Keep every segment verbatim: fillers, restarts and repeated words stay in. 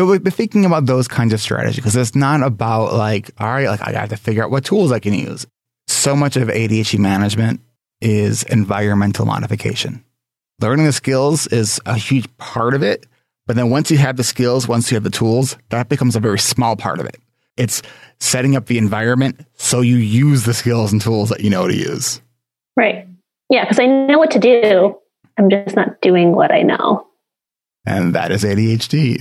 So we've been thinking about those kinds of strategies because it's not about like, all right, like I have to figure out what tools I can use. So much of A D H D management is environmental modification. Learning the skills is a huge part of it. But then once you have the skills, once you have the tools, that becomes a very small part of it. It's setting up the environment so you use the skills and tools that you know to use. Right. Yeah, because I know what to do. I'm just not doing what I know. And that is A D H D.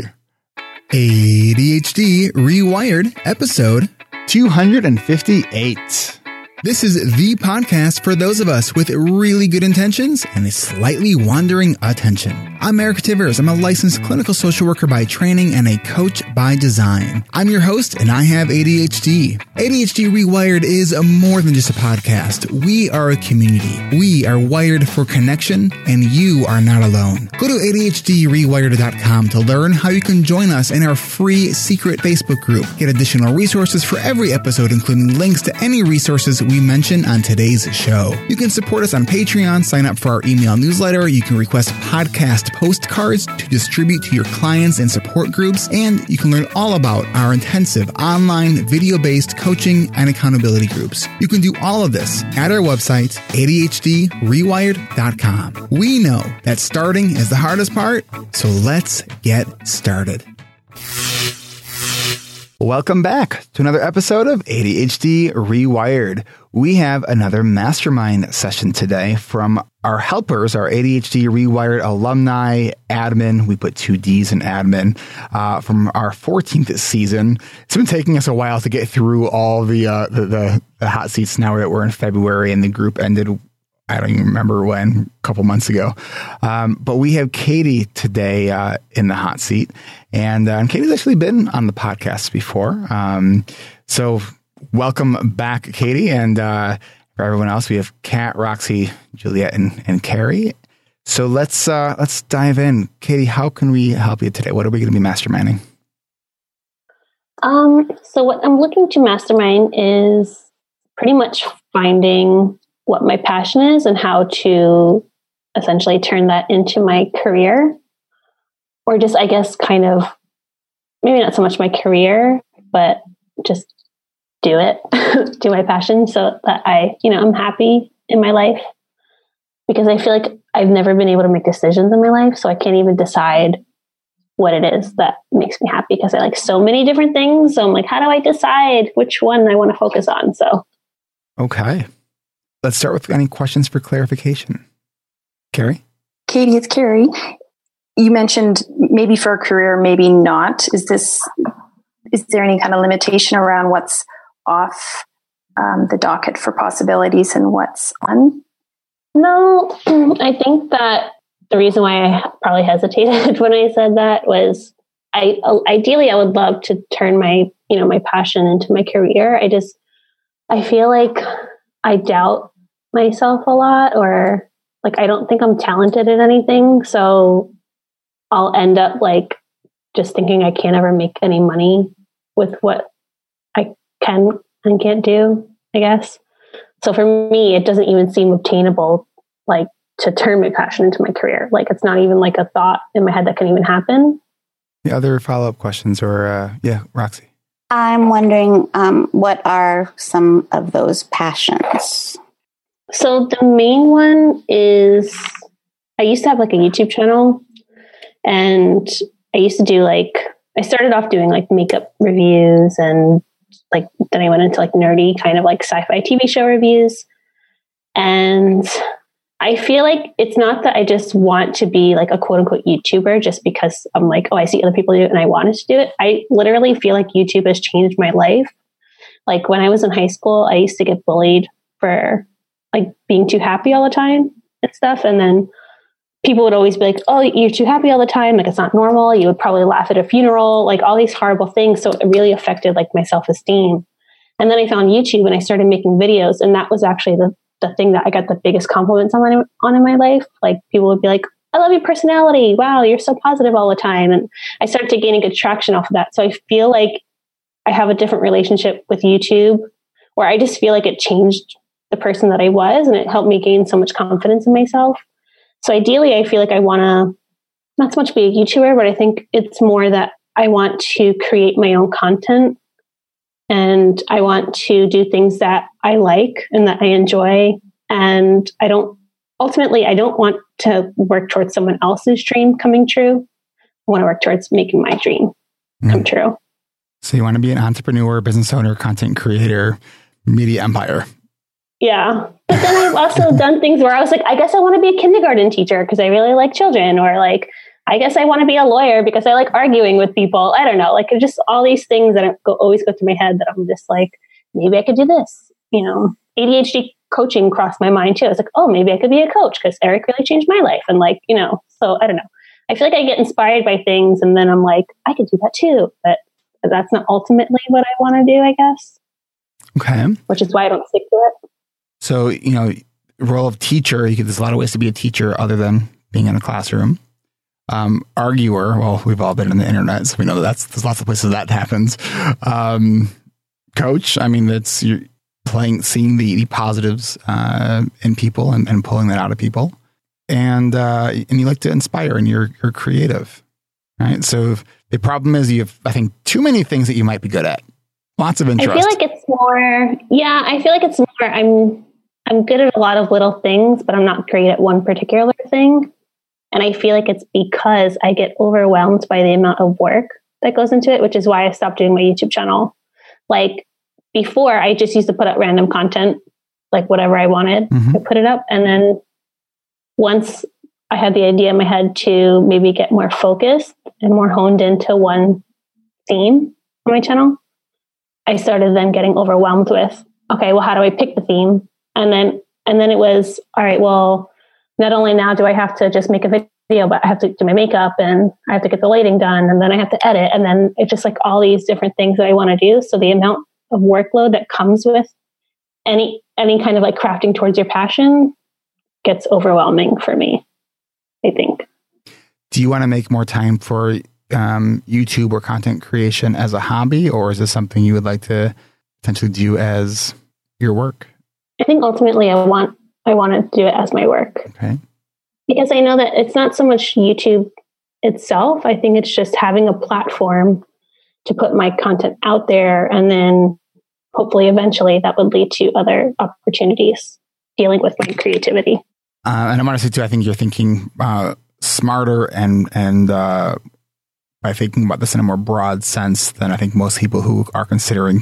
A D H D Rewired, episode two fifty-eight. This is the podcast for those of us with really good intentions and a slightly wandering attention. I'm Eric Tivers. I'm a licensed clinical social worker by training and a coach by design. I'm your host, and I have A D H D. A D H D Rewired is more than just a podcast. We are a community. We are wired for connection, and you are not alone. Go to A D H D rewired dot com to learn how you can join us in our free secret Facebook group. Get additional resources for every episode, including links to any resources we mention on today's show. You can support us on Patreon, sign up for our email newsletter, you can request podcast postcards to distribute to your clients and support groups, and you can learn all about our intensive online video-based coaching and accountability groups. You can do all of this at our website, A D H D rewired dot com. We know that starting is the hardest part, so let's get started. Welcome back to another episode of A D H D Rewired. We have another mastermind session today from our helpers, our A D H D Rewired alumni, admin. We put two D's in admin uh, from our fourteenth season. It's been taking us a while to get through all the, uh, the, the, the hot seats now that we're in February, and the group ended, I don't even remember when, a couple months ago. Um, but we have Katie today uh, in the hot seat. And uh, Katie's actually been on the podcast before. Um, so welcome back, Katie. And uh, for everyone else, we have Kat, Roxy, Juliet, and, and Carrie. So let's uh, let's dive in. Katie, how can we help you today? What are we going to be masterminding? Um, so what I'm looking to mastermind is pretty much finding what my passion is and how to essentially turn that into my career, or just, I guess, kind of, maybe not so much my career, but just do it, do my passion so that I, you know, I'm happy in my life, because I feel like I've never been able to make decisions in my life. So I can't even decide what it is that makes me happy, because I like so many different things. So I'm like, how do I decide which one I want to focus on? So. Okay. Let's start with any questions for clarification. Carrie? Katie, it's Carrie. You mentioned maybe for a career, maybe not. Is this, is there any kind of limitation around what's off um, the docket for possibilities and what's on? No, I think that the reason why I probably hesitated when I said that was I ideally I would love to turn my, you know, my passion into my career. I just, I feel like I doubt myself a lot, or like, I don't think I'm talented at anything. So I'll end up like just thinking I can't ever make any money with what I can and can't do, I guess. So for me, it doesn't even seem obtainable, like to turn my passion into my career. Like it's not even like a thought in my head that can even happen. The other follow-up questions or, uh, yeah, Roxy. I'm wondering, um, what are some of those passions? So the main one is, I used to have like a YouTube channel, and I used to do like, I started off doing like makeup reviews, and like, then I went into like nerdy kind of like sci-fi T V show reviews. And I feel like it's not that I just want to be like a quote unquote YouTuber just because I'm like, oh, I see other people do it and I wanted to do it. I literally feel like YouTube has changed my life. Like when I was in high school, I used to get bullied for like being too happy all the time and stuff. And then people would always be like, oh, you're too happy all the time. Like it's not normal. You would probably laugh at a funeral, like all these horrible things. So it really affected like my self-esteem. And then I found YouTube and I started making videos, and that was actually the the thing that I got the biggest compliments on, my, on in my life. Like people would be like, I love your personality. Wow. You're so positive all the time. And I started to gain a good traction off of that. So I feel like I have a different relationship with YouTube, where I just feel like it changed the person that I was, and it helped me gain so much confidence in myself. So ideally I feel like I want to not so much be a YouTuber, but I think it's more that I want to create my own content, and I want to do things that I like and that I enjoy. And I don't, ultimately, I don't want to work towards someone else's dream coming true. I want to work towards making my dream come mm. true. So you want to be an entrepreneur, business owner, content creator, media empire. Yeah. But then I've also done things where I was like, I guess I want to be a kindergarten teacher because I really like children, or like, I guess I want to be a lawyer because I like arguing with people. I don't know. Like, just all these things that go, always go through my head that I'm just like, maybe I could do this. You know, A D H D coaching crossed my mind too. I was like, oh, maybe I could be a coach because Eric really changed my life. And like, you know, so I don't know. I feel like I get inspired by things and then I'm like, I could do that too. But that's not ultimately what I want to do, I guess. Okay. Which is why I don't stick to it. So, you know, role of teacher, you could, there's a lot of ways to be a teacher other than being in a classroom. Um, arguer, well, we've all been on the internet, so we know that that's, there's lots of places that happens. Um, coach, I mean, that's you're playing, seeing the, the positives uh, in people and, and pulling that out of people. And uh, and you like to inspire, and you're you're creative, right? So the problem is you have, I think, too many things that you might be good at. Lots of interest. I feel like it's more, yeah, I feel like it's more, I'm I'm good at a lot of little things, but I'm not great at one particular thing. And I feel like it's because I get overwhelmed by the amount of work that goes into it, which is why I stopped doing my YouTube channel. Like before, I just used to put up random content, like whatever I wanted, mm-hmm. I put it up. And then once I had the idea in my head to maybe get more focused and more honed into one theme on my channel, I started then getting overwhelmed with, okay, well, how do I pick the theme? And then, and then it was, all right, well, not only now do I have to just make a video, but I have to do my makeup and I have to get the lighting done and then I have to edit. And then it's just like all these different things that I want to do. So the amount of workload that comes with any, any kind of like crafting towards your passion gets overwhelming for me, I think. Do you want to make more time for um, YouTube or content creation as a hobby, or is this something you would like to potentially do as your work? I think ultimately I want I want to do it as my work. Okay. Because I know that it's not so much YouTube itself. I think it's just having a platform to put my content out there. And then hopefully eventually that would lead to other opportunities dealing with my creativity. Uh, and I want to say too, I think you're thinking uh, smarter and, and uh, by thinking about this in a more broad sense than I think most people who are considering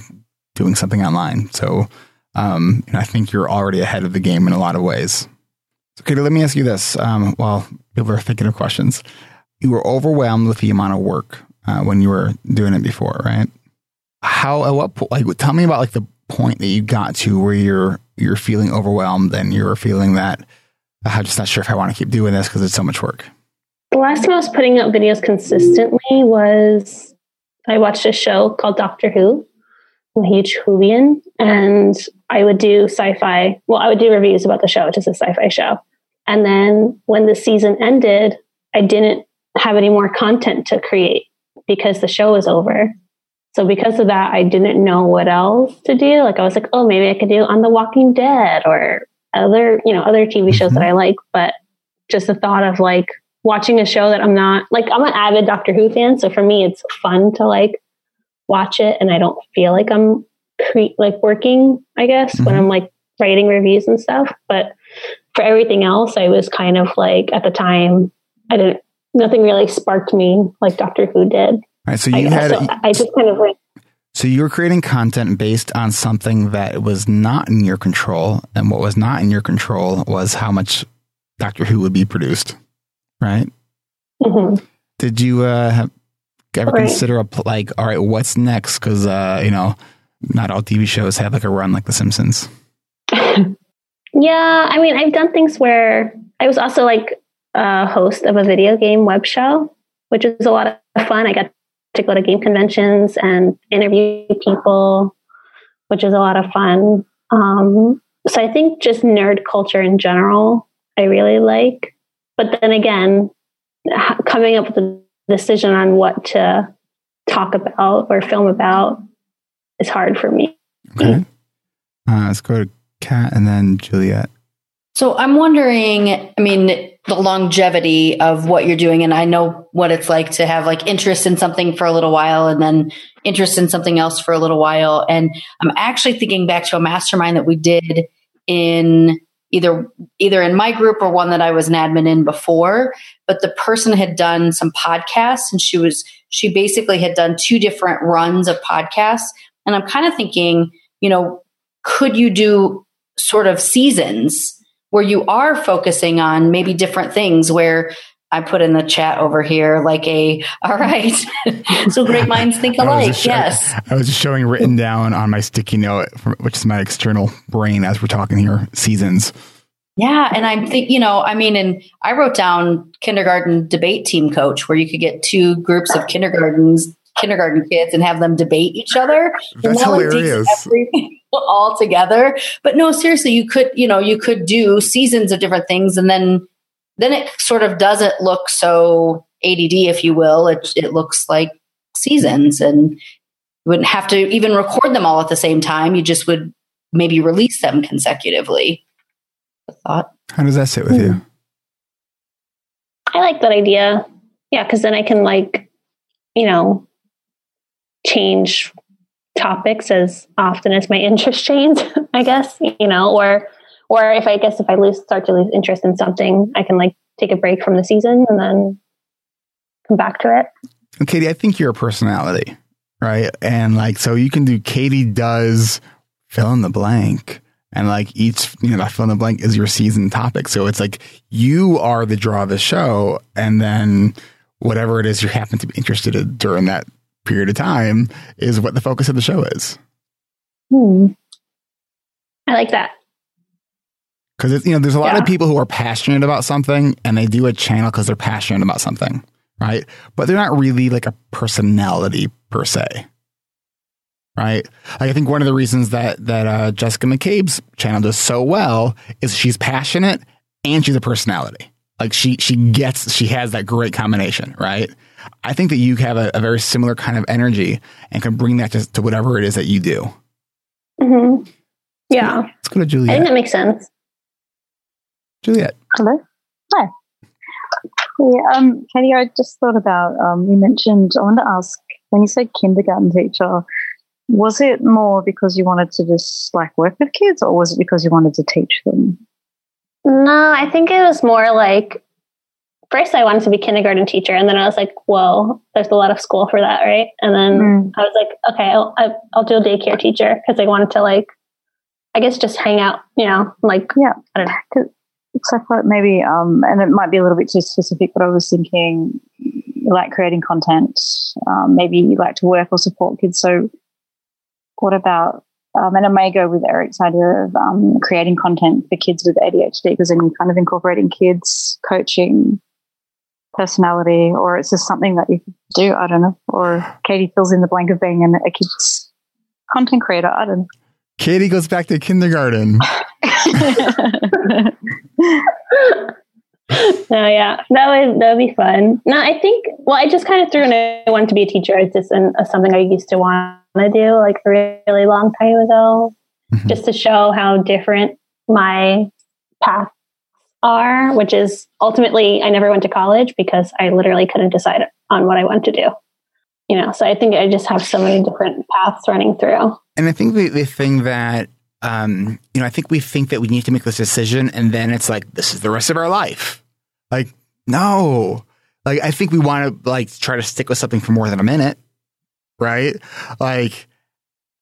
doing something online. So Um, and I think you're already ahead of the game in a lot of ways. So, Katie, let me ask you this. Um, while people are thinking of questions, you were overwhelmed with the amount of work uh, when you were doing it before, right? How? At what? Like, tell me about like the point that you got to where you're you're feeling overwhelmed and you're feeling that I'm just not sure if I want to keep doing this because it's so much work. The last time I was putting up videos consistently was I watched a show called Doctor Who. I'm a huge Whovian, and I would do sci-fi. Well, I would do reviews about the show, which is a sci-fi show. And then when the season ended, I didn't have any more content to create because the show was over. So because of that, I didn't know what else to do. Like I was like, oh, maybe I could do on The Walking Dead or other, you know, other T V shows that I like. But just the thought of like watching a show that I'm not like, I'm an avid Doctor Who fan. So for me, it's fun to like watch it, and I don't feel like I'm cre- like working, I guess, mm-hmm. when I'm like writing reviews and stuff. But for everything else, I was kind of like, at the time, I didn't, nothing really sparked me like Doctor Who did. All right, so you I had, so you, I just kind of like. So you were creating content based on something that was not in your control, and what was not in your control was how much Doctor Who would be produced, right? Mm-hmm. Did you uh, have ever right. consider a like, all right, what's next? Because uh, you know, not all T V shows have like a run like The Simpsons. Yeah, I mean, I've done things where I was also like a host of a video game web show, which was a lot of fun. I got to go to game conventions and interview people, which was a lot of fun. Um, so I think just nerd culture in general, I really like. But then again, coming up with the decision on what to talk about or film about is hard for me. Okay. Uh, let's go to Kat and then Juliet. So I'm wondering, I mean, the longevity of what you're doing. And I know what it's like to have like interest in something for a little while and then interest in something else for a little while. And I'm actually thinking back to a mastermind that we did in either, either in my group or one that I was an admin in before, but the person had done some podcasts and she was, she basically had done two different runs of podcasts. And I'm kind of thinking, you know, could you do sort of seasons where you are focusing on maybe different things, where I put in the chat over here, like a, all right, so great minds think alike. I show- yes. I was just showing written down on my sticky note, which is my external brain as we're talking here, seasons. Yeah. And I'm think, you know, I mean, and I wrote down kindergarten debate team coach, where you could get two groups of kindergartens, kindergarten kids and have them debate each other. That's hilarious. Everything all together. But no, seriously, you could, you know, you could do seasons of different things, and then, then it sort of doesn't look so A D D, if you will. It it looks like seasons, and you wouldn't have to even record them all at the same time. You just would maybe release them consecutively. The thought. How does that sit with hmm. you? I like that idea. Yeah, because then I can, like, you know, change topics as often as my interest changes, I guess, you know, or or if I guess if I lose start to lose interest in something, I can like take a break from the season and then come back to it. And Katie, I think you're a personality, right? And like, so you can do Katie does fill in the blank, and like each, you know, that fill in the blank is your season topic. So it's like you are the draw of the show, and then whatever it is you happen to be interested in during that period of time is what the focus of the show is. Hmm. I like that. Because it's, you know, there's a lot yeah. of people who are passionate about something, and they do a channel because they're passionate about something, right? But they're not really like a personality per se, right? Like, I think one of the reasons that that uh, Jessica McCabe's channel does so well is she's passionate and she's a personality. Like she she gets she has that great combination, right? I think that you have a, a very similar kind of energy and can bring that to, to whatever it is that you do. Mm-hmm. Yeah. Let's go to Juliet. I think that makes sense. Juliet. Hello. Hi. Yeah, um, Katie, I just thought about, um, you mentioned, I wanted to ask, when you said kindergarten teacher, was it more because you wanted to just like work with kids, or was it because you wanted to teach them? No, I think it was more like, first I wanted to be kindergarten teacher, and then I was like, whoa, there's a lot of school for that, right? And then mm. I was like, okay, I'll, I'll do a daycare teacher, because I wanted to, like, I guess just hang out, you know, like, yeah, I don't know. Except for maybe, um, and it might be a little bit too specific, but I was thinking you like creating content, um, maybe you like to work or support kids. So what about, um, and I may go with Eric's idea of um, creating content for kids with A D H D, because then you're kind of incorporating kids, coaching, personality, or it's just something that you could do, I don't know. Or Katie fills in the blank of being an, a kids content creator, I don't know. Katie goes back to kindergarten. No, yeah, that would that would be fun. No, I think. Well, I just kind of threw in. I wanted to be a teacher. It's just an, uh, something I used to want to do, like a really long time ago, mm-hmm. just to show how different my paths are. Which is ultimately, I never went to college because I literally couldn't decide on what I wanted to do. You know, so I think I just have so many different paths running through. And I think the, the thing that, um, you know, I think we think that we need to make this decision, and then it's like, this is the rest of our life. Like, no, like, I think we want to like try to stick with something for more than a minute, right? Like,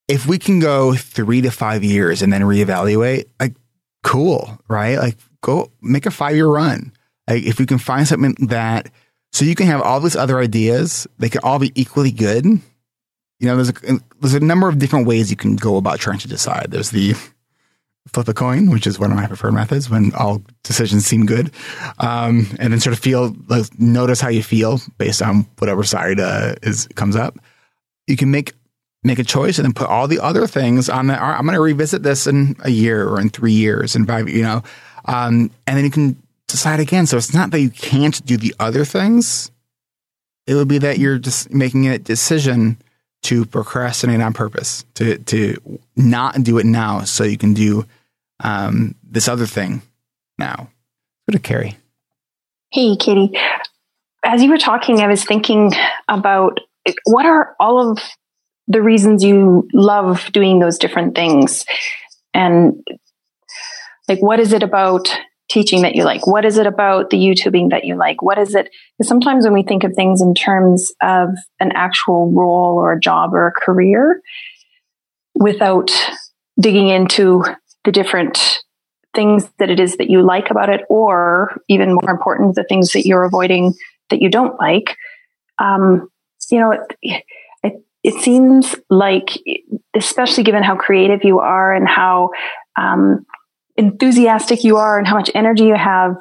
if we can go three to five years and then reevaluate, like, cool, right? Like, go make a five-year run. Like, if we can find something that, so you can have all these other ideas, they can all be equally good. You know, there's a, there's a number of different ways you can go about trying to decide. There's the flip a coin, which is one of my preferred methods when all decisions seem good. Um, and then sort of feel, like, notice how you feel based on whatever side uh, is comes up. You can make make a choice and then put all the other things on that. I'm going to revisit this in a year or in three years and five, you know, um, and then you can decide again. So it's not that you can't do the other things. It would be that you're just making a decision to procrastinate on purpose, to to not do it now so you can do um, this other thing now. Go to Carrie. Hey, Katie. As you were talking, I was thinking about what are all of the reasons you love doing those different things? And like, what is it about teaching that you like? What is it about the YouTubing that you like? What is it? Because sometimes when we think of things in terms of an actual role or a job or a career, without digging into the different things that it is that you like about it, or even more important, the things that you're avoiding that you don't like, um, you know, it, it, it seems like, especially given how creative you are and how um, enthusiastic you are and how much energy you have,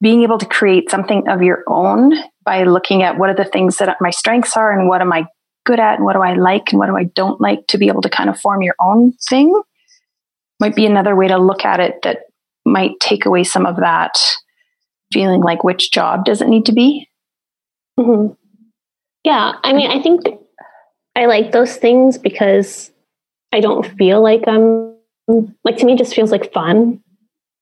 being able to create something of your own by looking at what are the things that my strengths are and what am I good at and what do I like and what do I don't like, to be able to kind of form your own thing might be another way to look at it that might take away some of that feeling like, which job does it need to be? Mm-hmm. Yeah. I mean, I think I like those things because I don't feel like I'm, like, to me, it just feels like fun,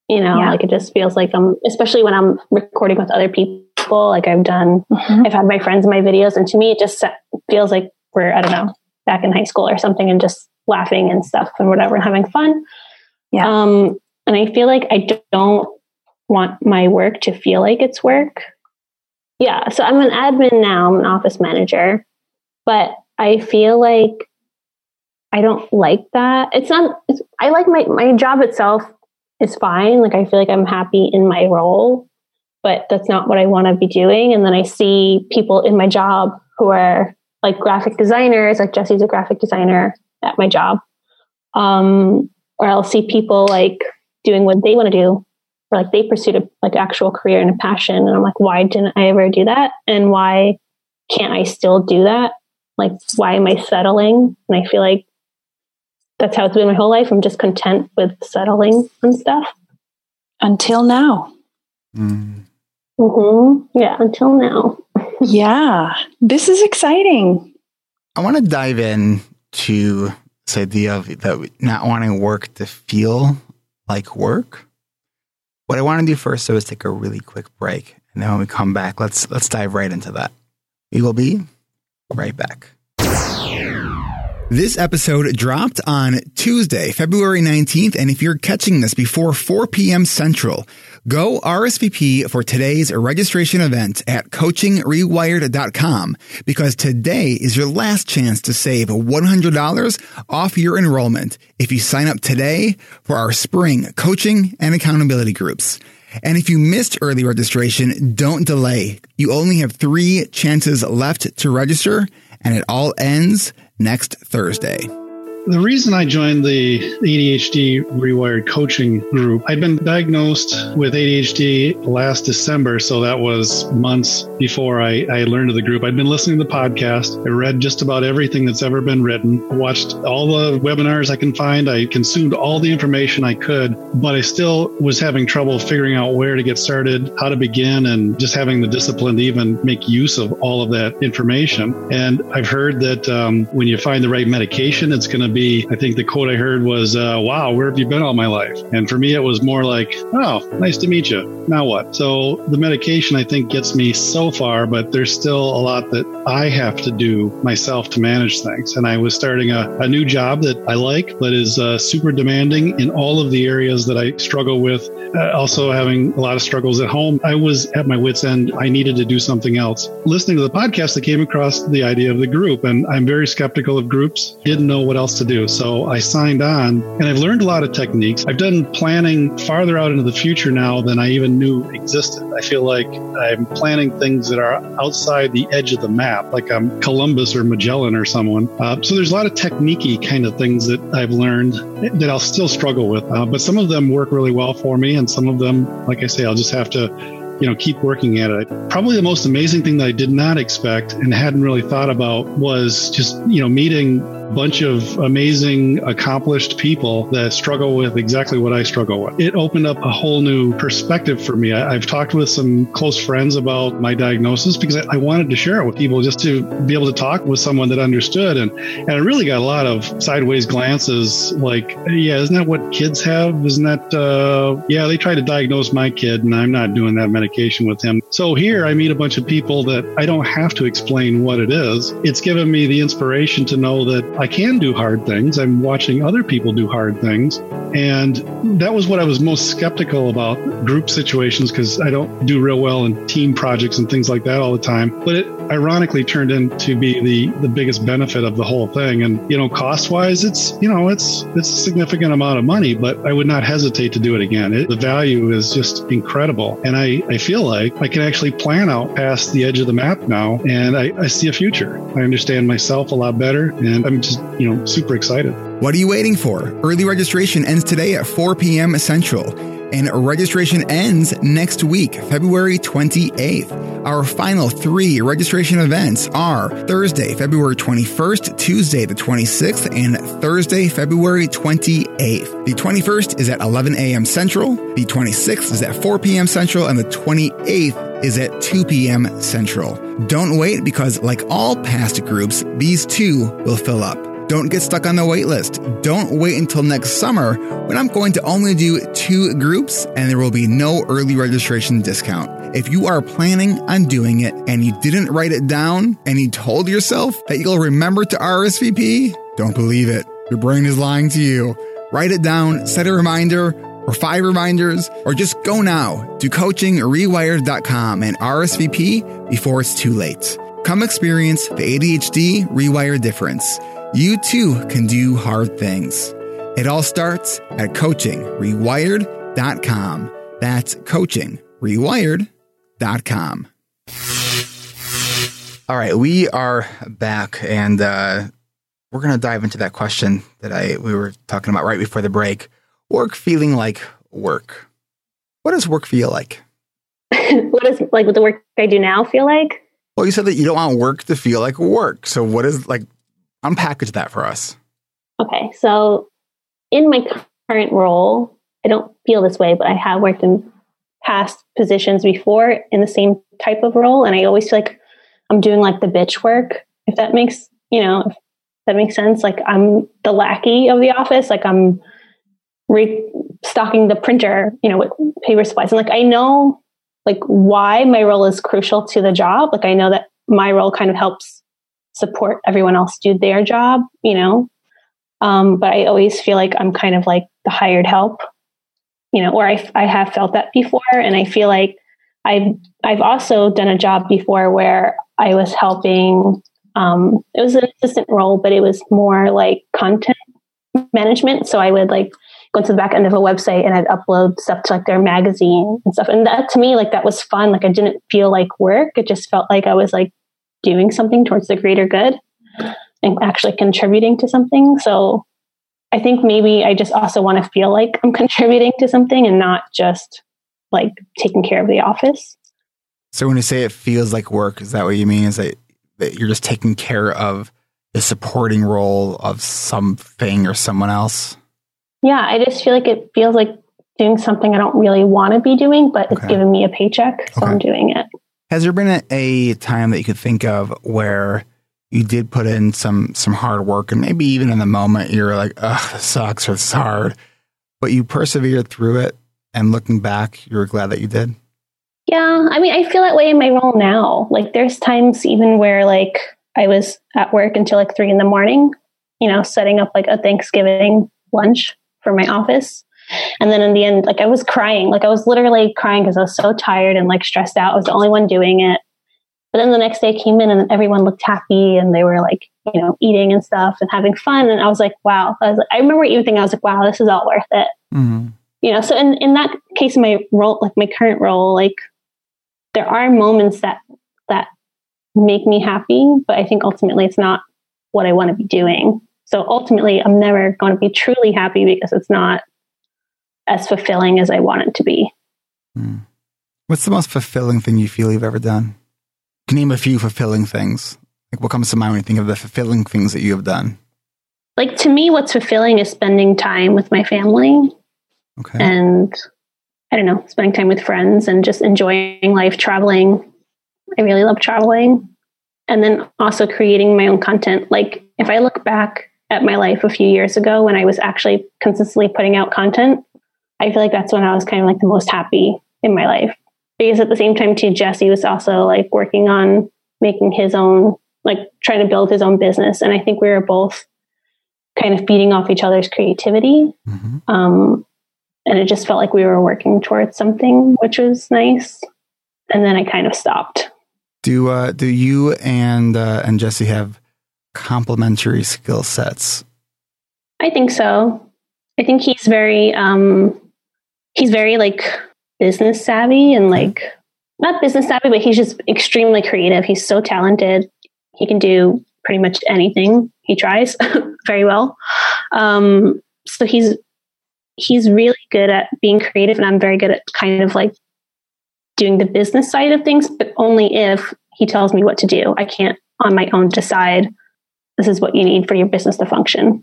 you know, yeah. like it just feels like I'm, especially when I'm recording with other people, like I've done, mm-hmm. I've had my friends in my videos, and to me, it just feels like we're, I don't know, back in high school or something and just laughing and stuff and whatever and having fun. Yeah. Um, and I feel like I don't want my work to feel like it's work. Yeah. So I'm an admin now, I'm an office manager, but I feel like I don't like that. It's not, it's, I like my, my job itself is fine. Like, I feel like I'm happy in my role, but that's not what I want to be doing. And then I see people in my job who are like graphic designers, like Jesse's a graphic designer at my job. Um, or I'll see people like doing what they want to do, or like they pursued a like actual career and a passion. And I'm like, why didn't I ever do that? And why can't I still do that? Like, why am I settling? And I feel like that's how it's been my whole life. I'm just content with settling and stuff. Until now. Mm. Mm-hmm. Yeah. Until now. Yeah. This is exciting. I want to dive in to this idea of that not wanting work to feel like work. What I want to do first, though, is take a really quick break. And then when we come back, let's let's dive right into that. We will be right back. This episode dropped on Tuesday, February nineteenth. And if you're catching this before four p.m. Central, go R S V P for today's registration event at coaching rewired dot com, because today is your last chance to save one hundred dollars off your enrollment if you sign up today for our spring coaching and accountability groups. And if you missed early registration, don't delay. You only have three chances left to register, and it all ends next Thursday. The reason I joined the A D H D Rewired coaching group, I'd been diagnosed with A D H D last December, so that was months before I, I learned of the group. I'd been listening to the podcast. I read just about everything that's ever been written, watched all the webinars I can find. I consumed all the information I could, but I still was having trouble figuring out where to get started, how to begin, and just having the discipline to even make use of all of that information. And I've heard that um, when you find the right medication, it's going to be, I think the quote I heard was, uh, wow, where have you been all my life? And for me, it was more like, oh, nice to meet you. Now what? So the medication, I think, gets me so far, but there's still a lot that I have to do myself to manage things. And I was starting a, a new job that I like, but is uh, super demanding in all of the areas that I struggle with. Uh, also having a lot of struggles at home. I was at my wit's end. I needed to do something else. Listening to the podcast, I came across the idea of the group, and I'm very skeptical of groups. Didn't know what else to do. So I signed on, and I've learned a lot of techniques. I've done planning farther out into the future now than I even knew existed. I feel like I'm planning things that are outside the edge of the map, like I'm Columbus or Magellan or someone. Uh, so there's a lot of technique-y kind of things that I've learned that I'll still struggle with, uh, but some of them work really well for me. And some of them, like I say, I'll just have to you know, keep working at it. Probably the most amazing thing that I did not expect and hadn't really thought about was just, you know, meeting bunch of amazing, accomplished people that struggle with exactly what I struggle with. It opened up a whole new perspective for me. I, I've talked with some close friends about my diagnosis because I, I wanted to share it with people just to be able to talk with someone that understood. And, and I really got a lot of sideways glances like, yeah, isn't that what kids have? Isn't that, uh, yeah, they tried to diagnose my kid and I'm not doing that medication with him. So here I meet a bunch of people that I don't have to explain what it is. It's given me the inspiration to know that I can do hard things. I'm watching other people do hard things. And that was what I was most skeptical about, group situations, because I don't do real well in team projects and things like that all the time. But it ironically turned into be the, the biggest benefit of the whole thing. And, you know, cost wise, it's, you know, it's, it's a significant amount of money, but I would not hesitate to do it again. It, the value is just incredible. And I, I feel like I can actually plan out past the edge of the map now. And I, I see a future. I understand myself a lot better. And I'm just, you know, super excited. What are you waiting for? Early registration ends today at four p.m. Central, and registration ends next week, February twenty-eighth. Our final three registration events are Thursday, February twenty-first, Tuesday the twenty-sixth, and Thursday, February twenty-eighth. The twenty-first is at eleven a.m. Central, the twenty-sixth is at four p.m. Central, and the twenty-eighth is at two p.m. Central. Don't wait because, like all past groups, these two will fill up. Don't get stuck on the wait list. Don't wait until next summer when I'm going to only do two groups and there will be no early registration discount. If you are planning on doing it and you didn't write it down and you told yourself that you'll remember to R S V P, don't believe it. Your brain is lying to you. Write it down, set a reminder, or five reminders, or just go now to coaching rewired dot com and R S V P before it's too late. Come experience the A D H D Rewired difference. You too can do hard things. It all starts at coaching rewired dot com. That's coaching rewired dot com. All right, we are back, and uh, we're going to dive into that question that I we were talking about right before the break. Work feeling like work. What does work feel like? What does like what the work I do now feel like? Well, you said that you don't want work to feel like work. So what is like? Unpackage that for us. Okay. So in my current role, I don't feel this way, but I have worked in past positions before in the same type of role. And I always feel like I'm doing like the bitch work, if that makes, you know, if that makes sense. Like I'm the lackey of the office. Like I'm re- stocking the printer, you know, with paper supplies. And like, I know like why my role is crucial to the job. Like I know that my role kind of helps support everyone else do their job, you know? Um, but I always feel like I'm kind of like the hired help, you know, or I, I have felt that before. And I feel like I've, I've also done a job before where I was helping, um, it was an assistant role, but it was more like content management. So I would like go to the back end of a website and I'd upload stuff to like their magazine and stuff. And that to me, like that was fun. Like I didn't feel like work. It just felt like I was like doing something towards the greater good and actually contributing to something. So I think maybe I just also want to feel like I'm contributing to something and not just like taking care of the office. So when you say it feels like work, is that what you mean? Is that, that you're just taking care of the supporting role of something or someone else? Yeah, I just feel like it feels like doing something I don't really want to be doing, but it's okay. Giving me a paycheck, so okay. I'm doing it. Has there been a time that you could think of where you did put in some some hard work and maybe even in the moment you're like, oh, this sucks or it's hard, but you persevered through it and looking back, you were glad that you did? Yeah. I mean, I feel that way in my role now. Like there's times even where like I was at work until like three in the morning, you know, setting up like a Thanksgiving lunch for my office. And then in the end, like I was crying, like I was literally crying because I was so tired and like stressed out. I was the only one doing it. But then the next day I came in and everyone looked happy and they were like, you know, eating and stuff and having fun. And I was like, wow, I, was, I remember even thinking, I was like, wow, this is all worth it. Mm-hmm. You know, so in, in that case, my role, like my current role, like there are moments that, that make me happy, but I think ultimately it's not what I want to be doing. So ultimately I'm never going to be truly happy because it's not as fulfilling as I want it to be. Hmm. What's the most fulfilling thing you feel you've ever done? Can you name a few fulfilling things? Like what comes to mind when you think of the fulfilling things that you have done? like, to me, what's fulfilling is spending time with my family. Okay. And I don't know, spending time with friends and just enjoying life, traveling. I really love traveling. And then also creating my own content. Like, if I look back at my life a few years ago when I was actually consistently putting out content, I feel like that's when I was kind of like the most happy in my life. Because at the same time too, Jesse was also like working on making his own, like trying to build his own business. And I think we were both kind of feeding off each other's creativity. Mm-hmm. Um, and it just felt like we were working towards something, which was nice. And then I kind of stopped. Do uh, do you and uh, and Jesse have complementary skill sets? I think so. I think he's very um, he's very like business savvy and like not business savvy, but he's just extremely creative. He's so talented. He can do pretty much anything he tries very well. Um, so he's he's really good at being creative, and I'm very good at kind of like doing the business side of things, but only if he tells me what to do. I can't on my own decide this is what you need for your business to function.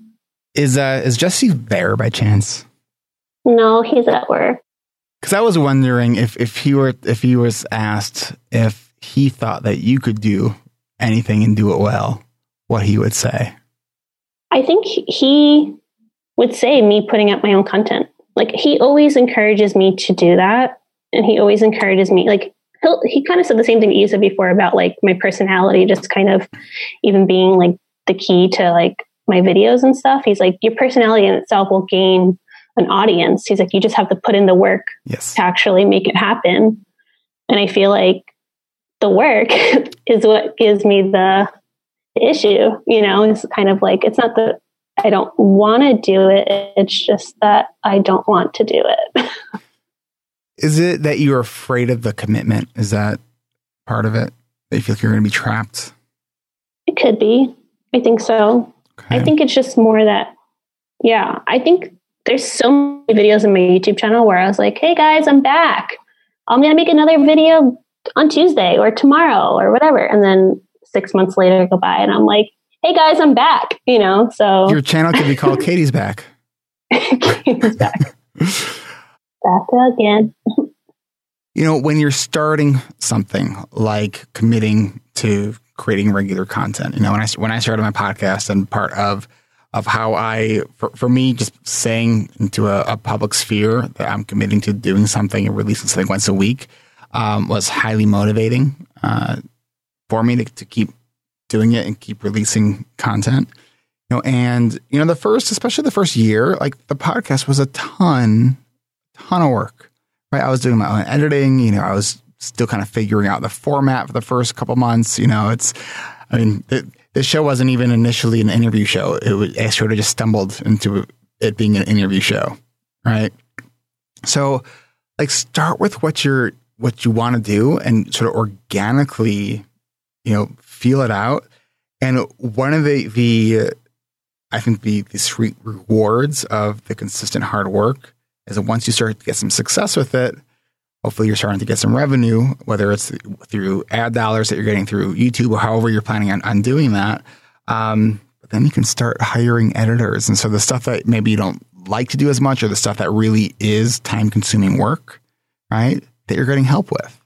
Is uh is Jesse there by chance? No, he's at work. Because I was wondering if if he were if he was asked if he thought that you could do anything and do it well, what he would say. I think he would say me putting up my own content. Like, he always encourages me to do that. And he always encourages me, like, he'll, he kind of said the same thing you said before about like my personality, just kind of even being like the key to like my videos and stuff. He's like, your personality in itself will gain an audience. He's like, you just have to put in the work yes. to actually make it happen. And I feel like the work is what gives me the issue, you know, it's kind of like, it's not that I don't want to do it. It's just that I don't want to do it. Is it that you're afraid of the commitment? Is that part of it? That you feel like you're going to be trapped? It could be. I think so. Okay. I think it's just more that, yeah, I think there's so many videos in my YouTube channel where I was like, hey guys, I'm back. I'm going to make another video on Tuesday or tomorrow or whatever. And then six months later I go by and I'm like, hey guys, I'm back. You know, so. Your channel could be called Katie's Back. Katie's Back. Back again. You know, when you're starting something like committing to creating regular content, you know, when I when I started my podcast, and part of of how I for, for me just saying into a, a public sphere that I'm committing to doing something and releasing something once a week um, was highly motivating uh, for me to, to keep doing it and keep releasing content. You know, and you know, the first, especially the first year, like the podcast was a ton. ton of work, right? I was doing my own editing. You know, I was still kind of figuring out the format for the first couple months. You know, it's, I mean, it, this show wasn't even initially an interview show. It was, I sort of just stumbled into it being an interview show, right? So like start with what you're, what you want to do and sort of organically, you know, feel it out. And one of the, the I think the, the sweet rewards of the consistent hard work is that once you start to get some success with it, hopefully you're starting to get some revenue, whether it's through ad dollars that you're getting through YouTube or however you're planning on, on doing that. Um, but then you can start hiring editors. And so the stuff that maybe you don't like to do as much, or the stuff that really is time consuming work, right, that you're getting help with.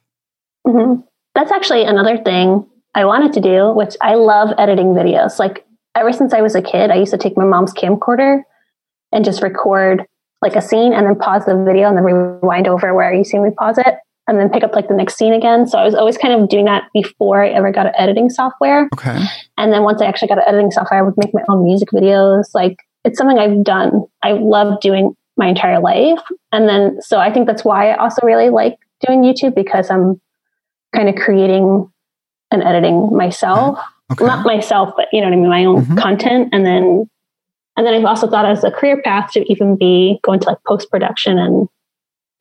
Mm-hmm. That's actually another thing I wanted to do, which I love editing videos. Like ever since I was a kid, I used to take my mom's camcorder and just record like a scene and then pause the video and then rewind over where you see me pause it and then pick up like the next scene again. So I was always kind of doing that before I ever got an editing software. Okay. And then once I actually got an editing software, I would make my own music videos. Like it's something I've done. I love doing my entire life. And then, so I think that's why I also really like doing YouTube, because I'm kind of creating and editing myself, okay. Not myself, but you know what I mean? My own mm-hmm. content. And then, And then I've also thought as a career path to even be going to like post-production and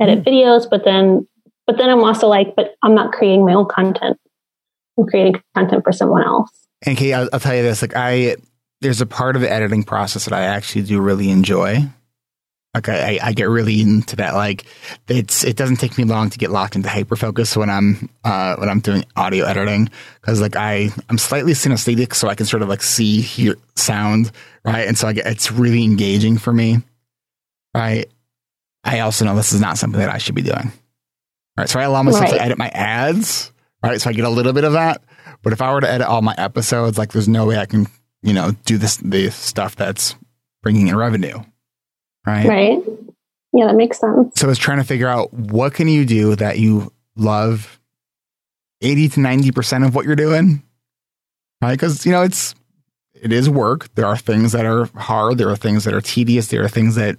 edit mm-hmm. videos. But then, but then I'm also like, but I'm not creating my own content. I'm creating content for someone else. And Kate, I'll, I'll tell you this, like I, there's a part of the editing process that I actually do really enjoy. Like I, I get really into that. Like it's, it doesn't take me long to get locked into hyperfocus when I'm, uh, when I'm doing audio editing. Cause like I, I'm slightly synesthetic, so I can sort of like see, hear sound. Right. And so I get, it's really engaging for me. Right. I also know this is not something that I should be doing. Right. So I allow myself right. to edit my ads. Right. So I get a little bit of that, but if I were to edit all my episodes, like there's no way I can, you know, do this, the stuff that's bringing in revenue. Right. Right. Yeah, that makes sense. So it's trying to figure out what can you do that you love eighty to ninety percent of what you're doing. Right. Because, you know, it's it is work. There are things that are hard. There are things that are tedious. There are things that,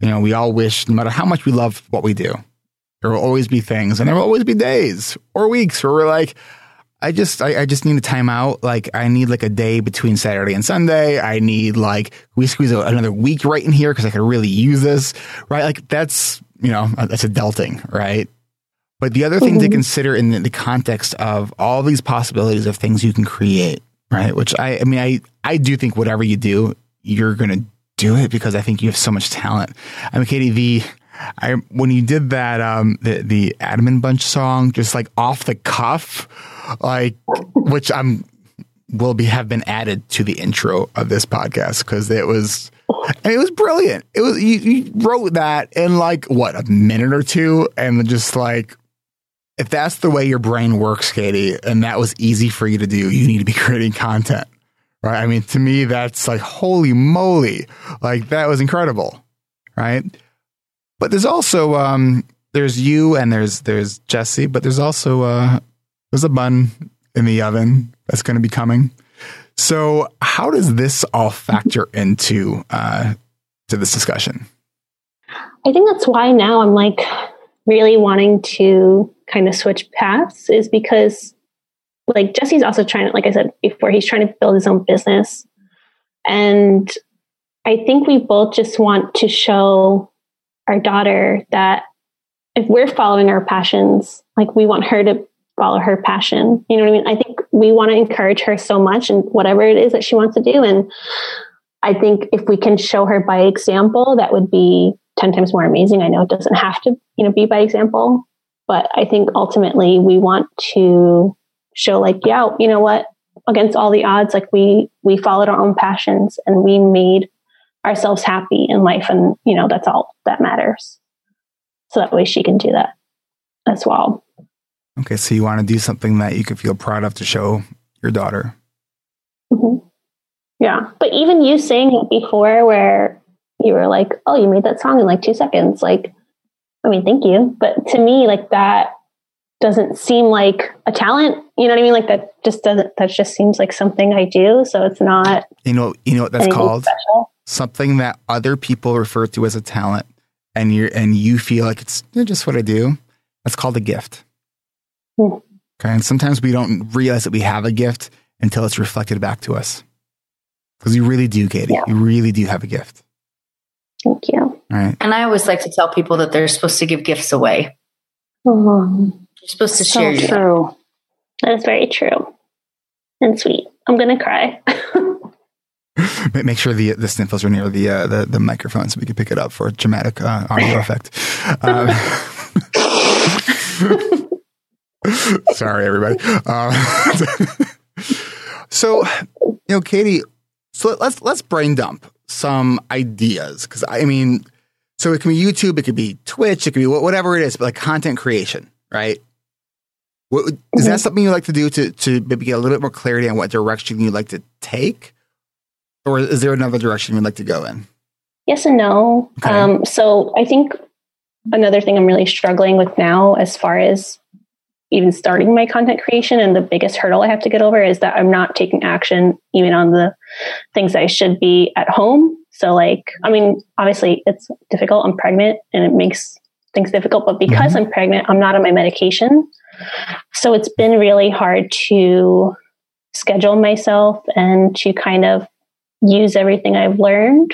you know, we all wish, no matter how much we love what we do, there will always be things, and there will always be days or weeks where we're like, I just I, I just need a time out. Like I need like a day between Saturday and Sunday. I need like we squeeze another week right in here because I could really use this. Right. Like that's, you know, that's adulting. Right. But the other mm-hmm. thing to consider in the, the context of all these possibilities of things you can create. Right. Which I, I mean, I, I do think whatever you do, you're going to do it because I think you have so much talent. I mean, Katie, the I when you did that um the, the Adam and Bunch song, just like off the cuff, like which I'm will be have been added to the intro of this podcast because it was and it was brilliant. It was you, you wrote that in like what, a minute or two, and just like if that's the way your brain works, Katie, and that was easy for you to do, you need to be creating content. Right? I mean, to me that's like holy moly. Like that was incredible. Right? But there's also um, there's you and there's there's Jesse, but there's also uh, there's a bun in the oven that's going to be coming. So how does this all factor into uh, to this discussion? I think that's why now I'm like really wanting to kind of switch paths, is because like Jesse's also trying to, like I said before, he's trying to build his own business, and I think we both just want to show our daughter that if we're following our passions, like we want her to follow her passion. You know what I mean? I think we want to encourage her so much and whatever it is that she wants to do. And I think if we can show her by example, that would be ten times more amazing. I know it doesn't have to, you know, be by example, but I think ultimately we want to show like, yeah, you know what, against all the odds, like we, we followed our own passions and we made ourselves happy in life, and you know that's all that matters. So that way she can do that as well. Okay, so you want to do something that you could feel proud of to show your daughter. Mm-hmm. Yeah, but even you saying it before, where you were like, "Oh, you made that song in like two seconds." Like, I mean, thank you, but to me, like that doesn't seem like a talent. You know what I mean? Like that just doesn't. That just seems like something I do. So it's not. You know. You know what that's called. Special. Something that other people refer to as a talent, and you and you feel like it's just what I do. That's called a gift. Hmm. Okay, and sometimes we don't realize that we have a gift until it's reflected back to us. Because you really do, Katie. Yeah. You really do have a gift. Thank you. All right. And I always like to tell people that they're supposed to give gifts away. Mm-hmm. You're supposed to so share. True. Your that is very true and sweet. I'm gonna cry. Make sure the the sniffles are near the, uh, the the microphone so we can pick it up for a dramatic uh, audio effect. Um, sorry, everybody. Uh, so, you know, Katie, so let's let's brain dump some ideas, because I mean, so it can be YouTube, it could be Twitch, it could be whatever it is, but like content creation, right? What, is that something you like to do to to maybe get a little bit more clarity on what direction you like to take? Or is there another direction you'd like to go in? Yes and no. Okay. Um, so I think another thing I'm really struggling with now, as far as even starting my content creation, and the biggest hurdle I have to get over, is that I'm not taking action even on the things that I should be at home. So like, I mean, obviously it's difficult. I'm pregnant and it makes things difficult, but because mm-hmm. I'm pregnant, I'm not on my medication. So it's been really hard to schedule myself and to kind of use everything I've learned,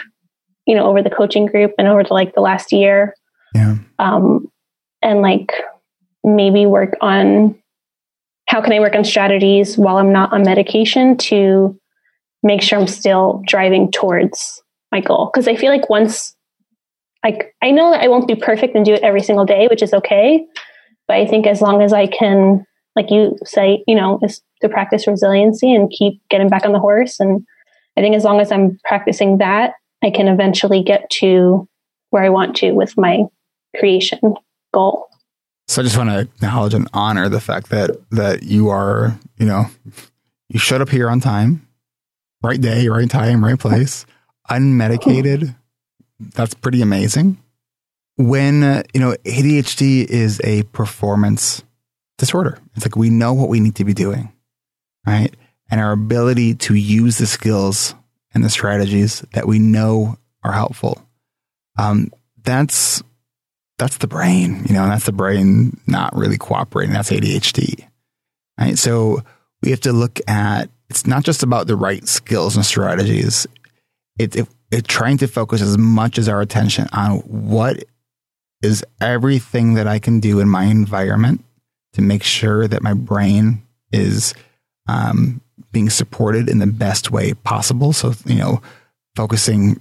you know, over the coaching group and over the, like the last year. Yeah. Um, and like maybe work on how can I work on strategies while I'm not on medication to make sure I'm still driving towards my goal. Cause I feel like once like, I know that I won't be perfect and do it every single day, which is okay. But I think as long as I can, like you say, you know, is to practice resiliency and keep getting back on the horse. And I think as long as I'm practicing that, I can eventually get to where I want to with my creation goal. So I just want to acknowledge and honor the fact that, that you are, you know, you showed up here on time, right day, right time, right place, unmedicated. That's pretty amazing. When, uh, you know, A D H D is a performance disorder. It's like we know what we need to be doing, right? And our ability to use the skills and the strategies that we know are helpful. Um, that's, that's the brain, you know, and that's the brain not really cooperating. That's A D H D, right? So we have to look at, it's not just about the right skills and strategies. It's it, it trying to focus as much as our attention on what is everything that I can do in my environment to make sure that my brain is um, being supported in the best way possible. So, you know, focusing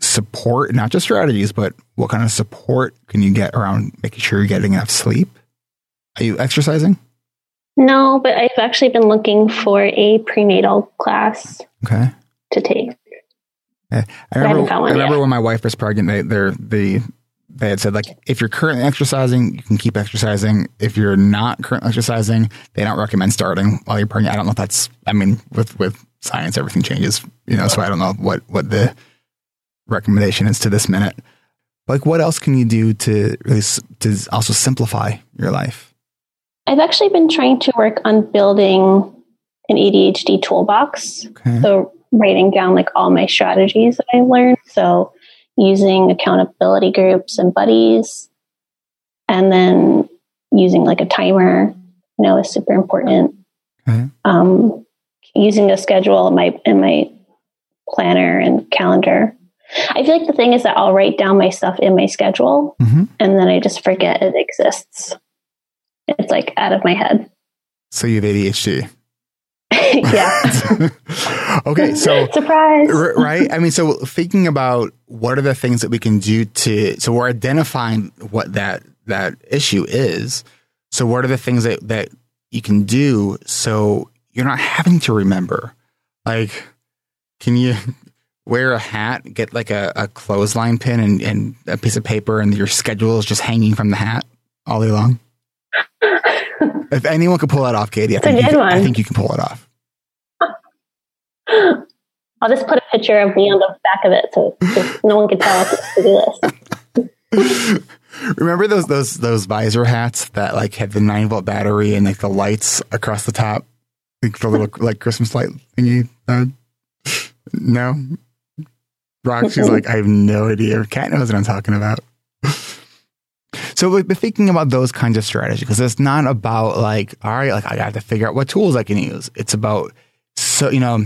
support, not just strategies, but what kind of support can you get around making sure you're getting enough sleep? Are you exercising? No, but I've actually been looking for a prenatal class okay. to take. I remember, I I remember when my wife was pregnant, they, they're, they, they had said, like, if you're currently exercising, you can keep exercising. If you're not currently exercising, they don't recommend starting while you're pregnant. I don't know if that's, I mean, with, with science, everything changes, you know, so I don't know what, what the recommendation is to this minute. Like, what else can you do to really, to also simplify your life? I've actually been trying to work on building an A D H D toolbox. Okay. So writing down like all my strategies that I learned. So using accountability groups and buddies, and then using like a timer, you know, is super important. Okay. Um, using a schedule in my, in my planner and calendar. I feel like the thing is that I'll write down my stuff in my schedule mm-hmm. and then I just forget it exists. It's like out of my head. So you have A D H D. Yeah. Okay. So surprise. R- right. I mean, so thinking about what are the things that we can do to, so we're identifying what that, that issue is. So what are the things that, that you can do so you're not having to remember? Like, can you wear a hat, get like a, a clothesline pin and, and a piece of paper, and your schedule is just hanging from the hat all day long? If anyone could pull that off, Katie, I think, you can, I think you can pull it off. I'll just put a picture of me on the back of it so, so no one can tell us to do this. Remember those those those visor hats that like had the nine volt battery and like the lights across the top, like the little like Christmas light thingy? Uh, no, Roxy's like, I have no idea. Kat knows what I'm talking about. So we've been thinking about those kinds of strategies, because it's not about like, all right, like I have to figure out what tools I can use. It's about, so, you know,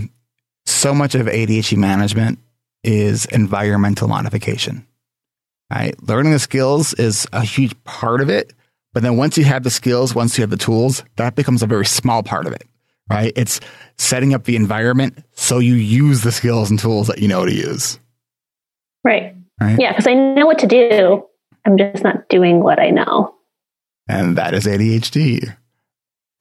so much of A D H D management is environmental modification, right? Learning the skills is a huge part of it. But then once you have the skills, once you have the tools, that becomes a very small part of it, right? It's setting up the environment so you use the skills and tools that you know to use. Right. Right? Yeah, because I know what to do. I'm just not doing what I know. And that is A D H D.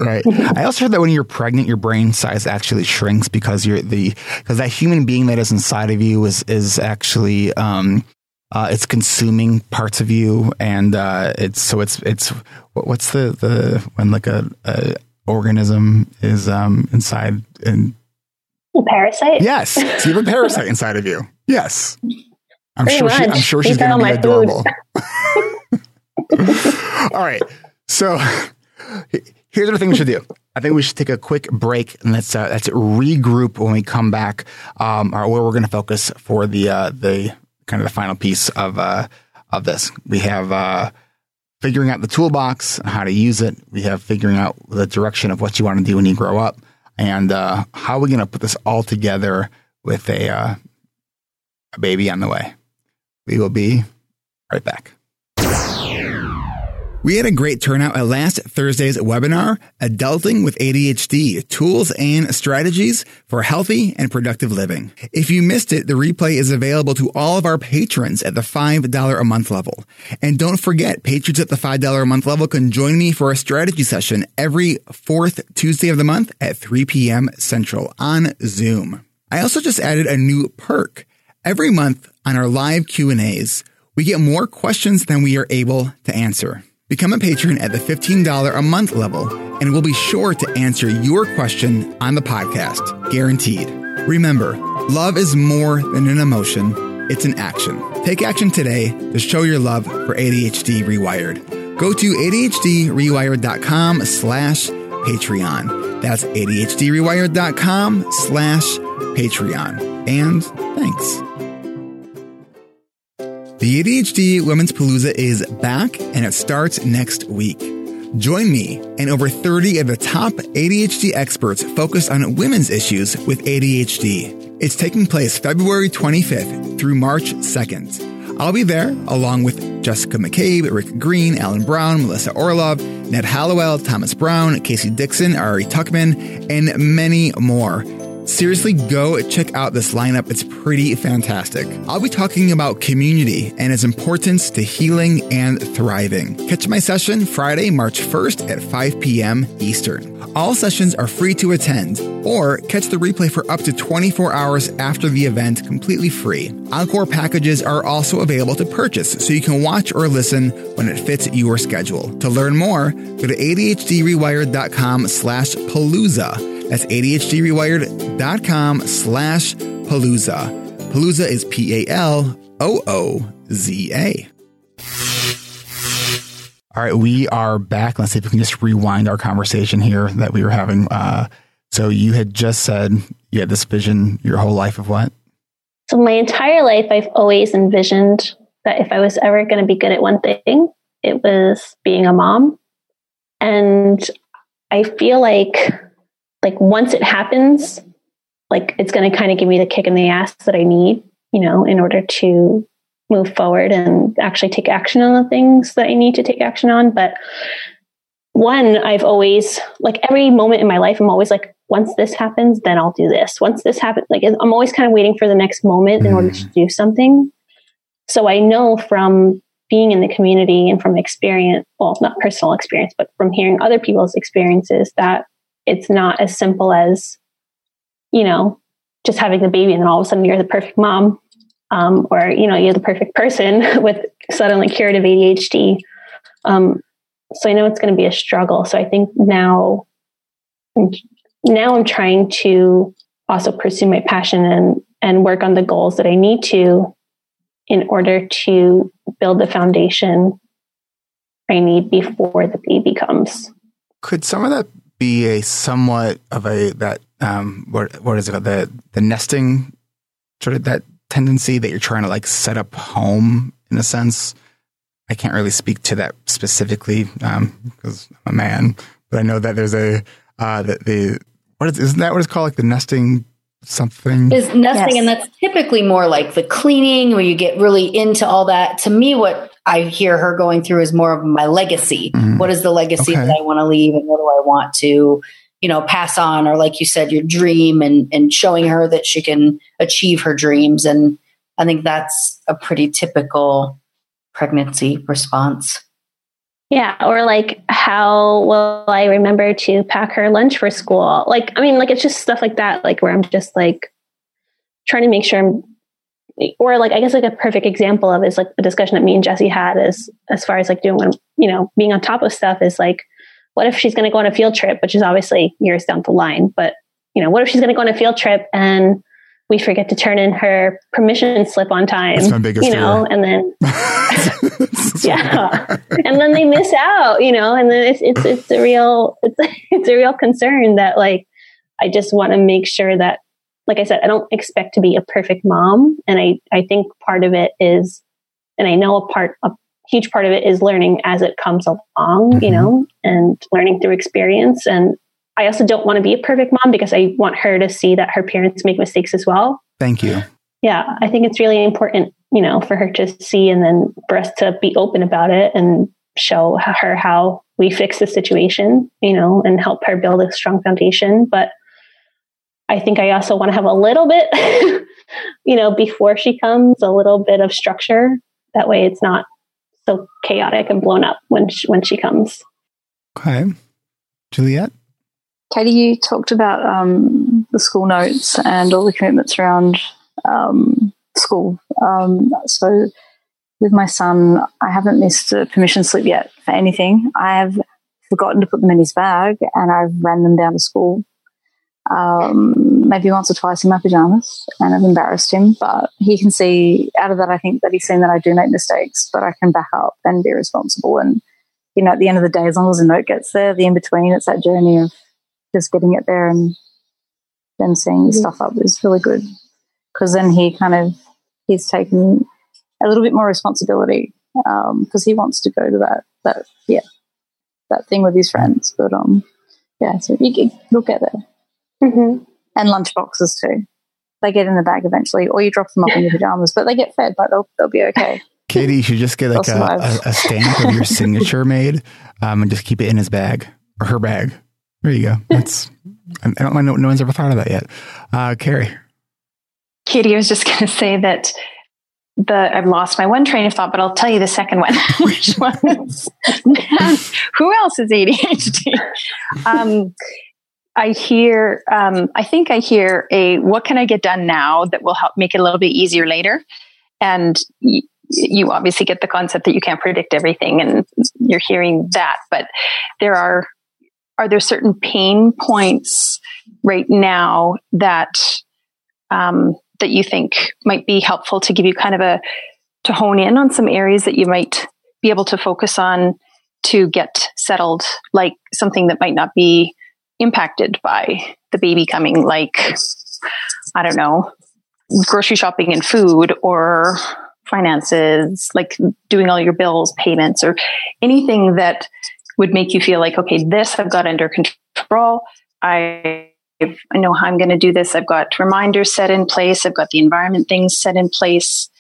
Right. I also heard that when you're pregnant, your brain size actually shrinks because you're the, because that human being that is inside of you is, is actually, um, uh, it's consuming parts of you. And, uh, it's, so it's, it's, what's the, the, when like a, a organism is, um, inside and. A parasite? Yes. So you have a parasite inside of you. Yes. I'm Pretty sure, she, I'm sure she's going to be adorable. All right. So here's what I think we should do. I think we should take a quick break, and let's, uh, let's regroup when we come back, um, or where we're going to focus for the, uh, the kind of the final piece of, uh, of this. We have uh, figuring out the toolbox, how to use it. We have figuring out the direction of what you want to do when you grow up, and uh, how are we going to put this all together with a, uh, a baby on the way. We will be right back. We had a great turnout at last Thursday's webinar, Adulting with A D H D, Tools and Strategies for Healthy and Productive Living. If you missed it, the replay is available to all of our patrons at the five dollars a month level. And don't forget, patrons at the five dollars a month level can join me for a strategy session every fourth Tuesday of the month at three p.m. Central on Zoom. I also just added a new perk. Every month on our live Q and A's, we get more questions than we are able to answer. Become a patron at the fifteen dollars a month level, and we'll be sure to answer your question on the podcast, guaranteed. Remember, love is more than an emotion. It's an action. Take action today to show your love for A D H D Rewired. Go to A D H D rewired dot com slash Patreon. That's A D H D rewired dot com slash Patreon. And thanks. The A D H D Women's Palooza is back, and it starts next week. Join me and over thirty of the top A D H D experts focused on women's issues with A D H D. It's taking place February twenty-fifth through March second. I'll be there along with Jessica McCabe, Rick Green, Alan Brown, Melissa Orlov, Ned Hallowell, Thomas Brown, Casey Dixon, Ari Tuckman, and many more. Seriously, go check out this lineup. It's pretty fantastic. I'll be talking about community and its importance to healing and thriving. Catch my session Friday, March first at five p.m. Eastern. All sessions are free to attend, or catch the replay for up to twenty-four hours after the event completely free. Encore packages are also available to purchase, so you can watch or listen when it fits your schedule. To learn more, go to A D H D rewired dot com slash palooza. That's A D H D rewired dot com slash Palooza. Palooza is P A L O O Z A. All right, we are back. Let's see if we can just rewind our conversation here that we were having. Uh, so you had just said you had this vision your whole life of what? So my entire life, I've always envisioned that if I was ever going to be good at one thing, it was being a mom. And I feel like... Like once it happens, like it's going to kind of give me the kick in the ass that I need, you know, in order to move forward and actually take action on the things that I need to take action on. But one, I've always, like every moment in my life, I'm always like, once this happens, then I'll do this. Once this happens, like I'm always kind of waiting for the next moment in order to do something. So I know from being in the community and from experience, well, not personal experience, but from hearing other people's experiences that it's not as simple as, you know, just having the baby and then all of a sudden you're the perfect mom, um, or, you know, you're the perfect person with suddenly curative A D H D. Um, so I know it's going to be a struggle. So I think now, now I'm trying to also pursue my passion and, and work on the goals that I need to in order to build the foundation I need before the baby comes. Could some of that be a somewhat of a, that, um, what, what is it, the, the nesting sort of that tendency that you're trying to like set up home in a sense? I can't really speak to that specifically, um, because I'm a man, but I know that there's a, uh, the, the what is, isn't that what it's called? Like the nesting something? Is nesting. Yes. And that's typically more like the cleaning where you get really into all that. To me, what I hear her going through is more of my legacy. Mm-hmm. What is the legacy okay. that I want to leave, and what do I want to, you know, pass on? Or like you said, your dream, and, and showing her that she can achieve her dreams. And I think that's a pretty typical pregnancy response. Yeah. Or like, how will I remember to pack her lunch for school? Like, I mean, like, it's just stuff like that, like where I'm just like trying to make sure I'm, or like, I guess like a perfect example of is like a discussion that me and Jesse had is as far as like doing, you know, being on top of stuff is like, what if she's going to go on a field trip, which is obviously years down the line, but you know, what if she's going to go on a field trip and we forget to turn in her permission slip on time? That's my biggest you know, fear. And then, yeah, and then they miss out, you know, and then it's, it's, it's a real, it's, it's a real concern that like, I just want to make sure that, like I said, I don't expect to be a perfect mom. And I, I think part of it is, and I know a part, a huge part of it is learning as it comes along, mm-hmm. you know, and learning through experience. And I also don't want to be a perfect mom because I want her to see that her parents make mistakes as well. Thank you. Yeah. I think it's really important, you know, for her to see and then for us to be open about it and show her how we fix the situation, you know, and help her build a strong foundation. But I think I also want to have a little bit, you know, before she comes, a little bit of structure. That way it's not so chaotic and blown up when she, when she comes. Okay. Juliet? Katie, you talked about um, the school notes and all the commitments around um, school. Um, so with my son, I haven't missed a permission slip yet for anything. I have forgotten to put them in his bag and I've ran them down to school. Um, maybe once or twice in my pajamas, and I've embarrassed him, but he can see out of that. I think that he's seen that I do make mistakes, but I can back up and be responsible. And, you know, at the end of the day, as long as a note gets there, the in-between, it's that journey of just getting it there and then seeing the stuff up is really good. Cause then he kind of, he's taken a little bit more responsibility. Um, cause he wants to go to that, that, yeah, that thing with his friends. But, um, yeah, so you can look at it. Mm-hmm. And lunch boxes too. They get in the bag eventually, or you drop them off in your pajamas, but they get fed, but they'll, they'll be okay. Katie, you should just get like a, a, a stamp of your signature made um, and just keep it in his bag or her bag. There you go. That's, I don't know. No one's ever thought of that yet. Uh, Carrie. Katie, I was just going to say that the I've lost my one train of thought, but I'll tell you the second one, which was who else is A D H D? Um I hear, um, I think I hear a, what can I get done now that will help make it a little bit easier later? And y- you obviously get the concept that you can't predict everything and you're hearing that, but there are, are there certain pain points right now that, um, that you think might be helpful to give you kind of a, to hone in on some areas that you might be able to focus on to get settled, like something that might not be impacted by the baby coming, like, I don't know, grocery shopping and food or finances, like doing all your bills, payments, or anything that would make you feel like, okay, this I've got under control. I I know how I'm going to do this. I've got reminders set in place. I've got the environment things set in place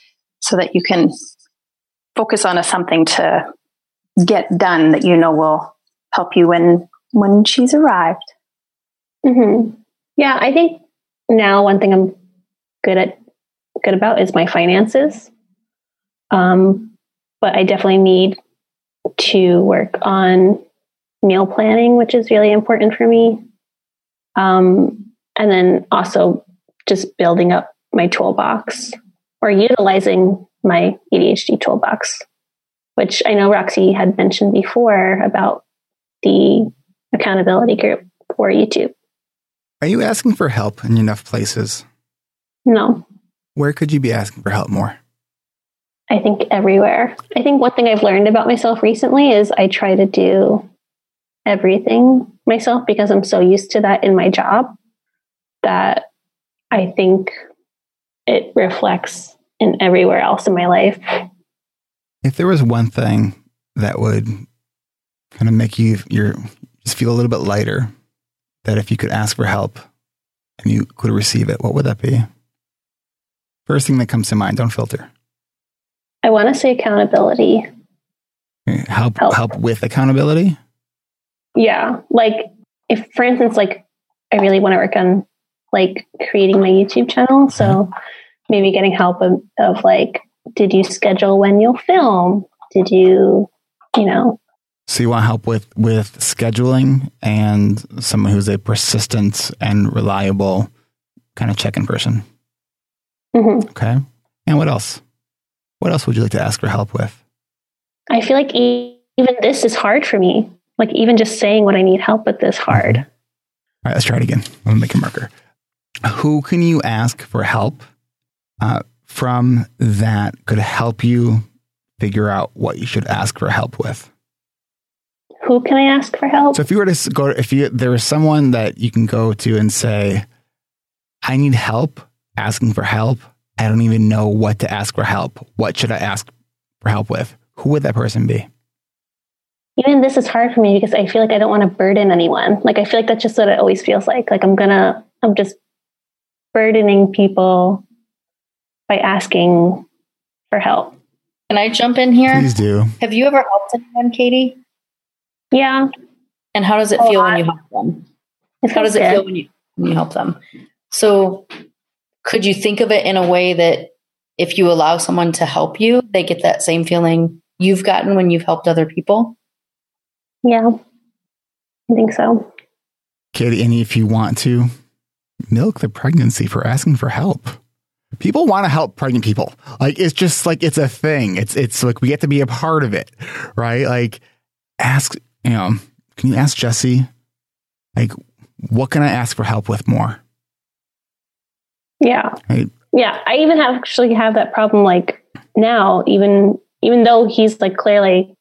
so that you can focus on a something to get done that you know will help you when when she's arrived. Mm-hmm. Yeah, I think now one thing I'm good at, good about is my finances. Um, but I definitely need to work on meal planning, which is really important for me. Um, and then also just building up my toolbox or utilizing my A D H D toolbox, which I know Roxy had mentioned before about the accountability group for YouTube. Are you asking for help in enough places? No. Where could you be asking for help more? I think everywhere. I think one thing I've learned about myself recently is I try to do everything myself because I'm so used to that in my job that I think it reflects in everywhere else in my life. If there was one thing that would kind of make you your feel a little bit lighter, that if you could ask for help and you could receive it, what would that be? First thing that comes to mind, don't filter. I want to say accountability. Help, help help with accountability? Yeah. Like if, for instance, like I really want to work on like creating my YouTube channel. So maybe getting help of, of like, did you schedule when you'll film? Did you, you know, So you want help with, with scheduling and someone who's a persistent and reliable kind of check-in person. Mm-hmm. Okay. And what else? What else would you like to ask for help with? I feel like e- even this is hard for me. Like even just saying what I need help with is hard. Okay. All right, let's try it again. Let me make a marker. Who can you ask for help uh, from that could help you figure out what you should ask for help with? Who can I ask for help? So if you were to go, if you, there was someone that you can go to and say, I need help asking for help. I don't even know what to ask for help. What should I ask for help with? Who would that person be? Even this is hard for me because I feel like I don't want to burden anyone. Like, I feel like that's just what it always feels like. Like I'm gonna, I'm just burdening people by asking for help. Can I jump in here? Please do. Have you ever helped to them, Katie? Yeah. And how does it feel when you help them? How does it feel when you when you help them? So could you think of it in a way that if you allow someone to help you, they get that same feeling you've gotten when you've helped other people? Yeah, I think so. Katie, and if you want to milk the pregnancy for asking for help. People want to help pregnant people. Like, it's just like, it's a thing. It's, it's like, we get to be a part of it, right? Like, ask, you know, can you ask Jesse, like, what can I ask for help with more? Yeah. Right? Yeah. I even have actually have that problem. Like now, even, even though he's like clearly,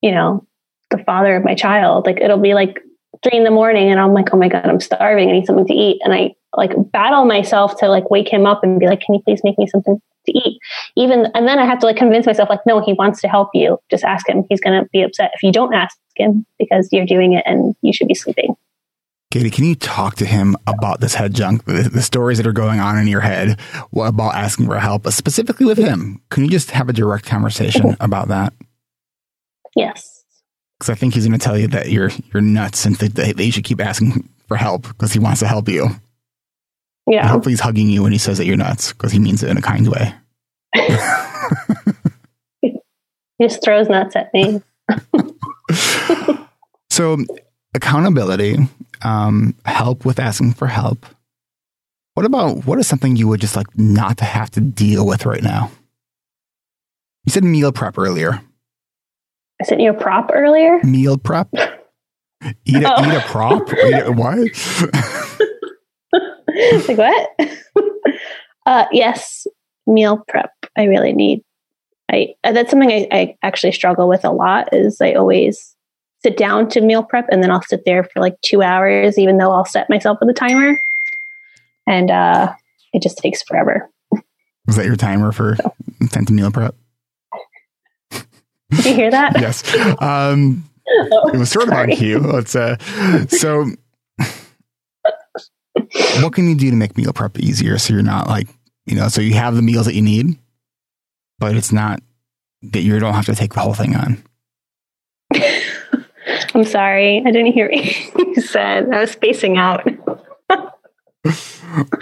you know, the father of my child, like it'll be like three in the morning and I'm like, oh my God, I'm starving. I need something to eat. And I like battle myself to like wake him up and be like, can you please make me something to eat? Even, and then I have to like convince myself, like, no, he wants to help you. Just ask him. He's going to be upset if you don't ask him because you're doing it and you should be sleeping. Katie, can you talk to him about this head junk, the, the stories that are going on in your head about asking for help, specifically with him? Can you just have a direct conversation about that? Yes. Because I think he's going to tell you that you're you're nuts and that, that you should keep asking for help because he wants to help you. Yeah. And hopefully he's hugging you when he says that you're nuts because he means it in a kind way. He just throws nuts at me. So accountability, um, help with asking for help. What about, what is something you would just like not to have to deal with right now? You said meal prep earlier. I said meal prep earlier? Meal prep. Eat a, oh. eat a prop? Eat a, what? Like what? uh, yes. Meal prep. I really need. I, that's something I, I actually struggle with a lot is I always sit down to meal prep and then I'll sit there for like two hours, even though I'll set myself with a timer. And uh, it just takes forever. Was that your timer for so. time to meal prep? Did you hear that? Yes. Um, oh, it was sort sorry. of on cue. Let's, uh, so what can you do to make meal prep easier so you're not like, you know, so you have the meals that you need, but it's not that you don't have to take the whole thing on? I'm sorry. I didn't hear what you said. I was spacing out. Wah,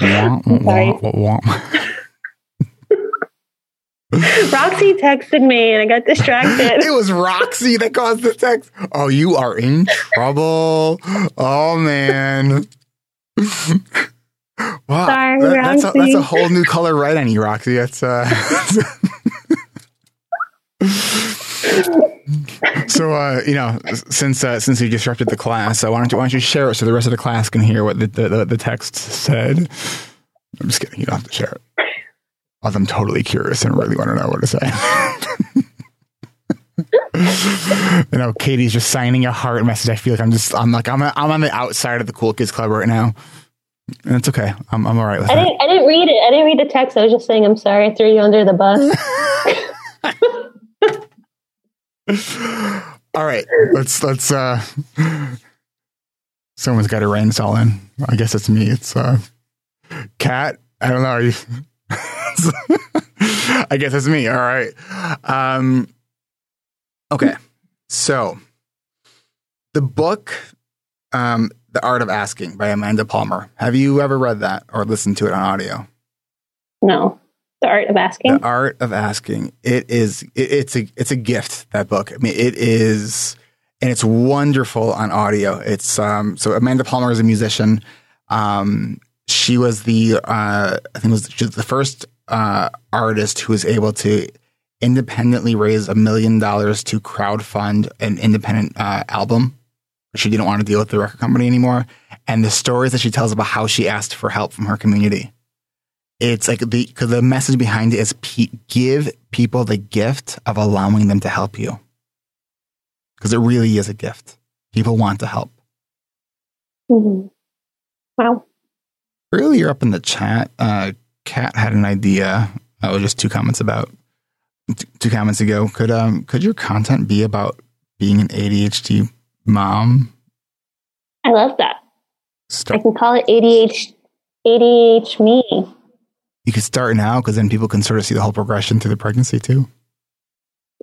wah, wah, wah, wah. Roxy texted me and I got distracted. It was Roxy that caused the text. Oh, you are in trouble. Oh, man. Wow. Sorry, that, Roxy. That's, a, that's a whole new color right on you, Roxy. That's uh So, uh, you know, since uh, since you disrupted the class, uh, why don't you why don't you share it so the rest of the class can hear what the the, the, the text said? I'm just kidding. You don't have to share it. I'm totally curious and really want to know what to say. You know, Katie's just signing a heart message. I feel like I'm just I'm like I'm a, I'm on the outside of the Cool Kids Club right now, and it's okay. I'm I'm all right with I that. Didn't, I didn't read it. I didn't read the text. I was just saying I'm sorry. I threw you under the bus. All right, let's let's uh someone's got to rein us all in. I guess it's me. It's uh Kat. I don't know. Are you I guess it's me. All right. Um okay, so the book um The Art of Asking by Amanda Palmer. Have you ever read that or listened to it on audio? No. The Art of Asking. The Art of Asking. It is. It, it's a. It's a gift. That book. I mean, it is, and it's wonderful on audio. It's um. So Amanda Palmer is a musician. Um. She was the. Uh. I think it was she was the first uh artist who was able to independently raise a million dollars to crowdfund an independent uh, album. She didn't want to deal with the record company anymore, and the stories that she tells about how she asked for help from her community. It's like the, cause the message behind it is pe- give people the gift of allowing them to help you. Because it really is a gift. People want to help. Mm-hmm. Wow. Earlier up in the chat, uh, Kat had an idea. Oh, uh, just two comments about t- two comments ago. Could um could your content be about being an A D H D mom? I love that. Start. I can call it A D H A D H me. You could start now because then people can sort of see the whole progression through the pregnancy too.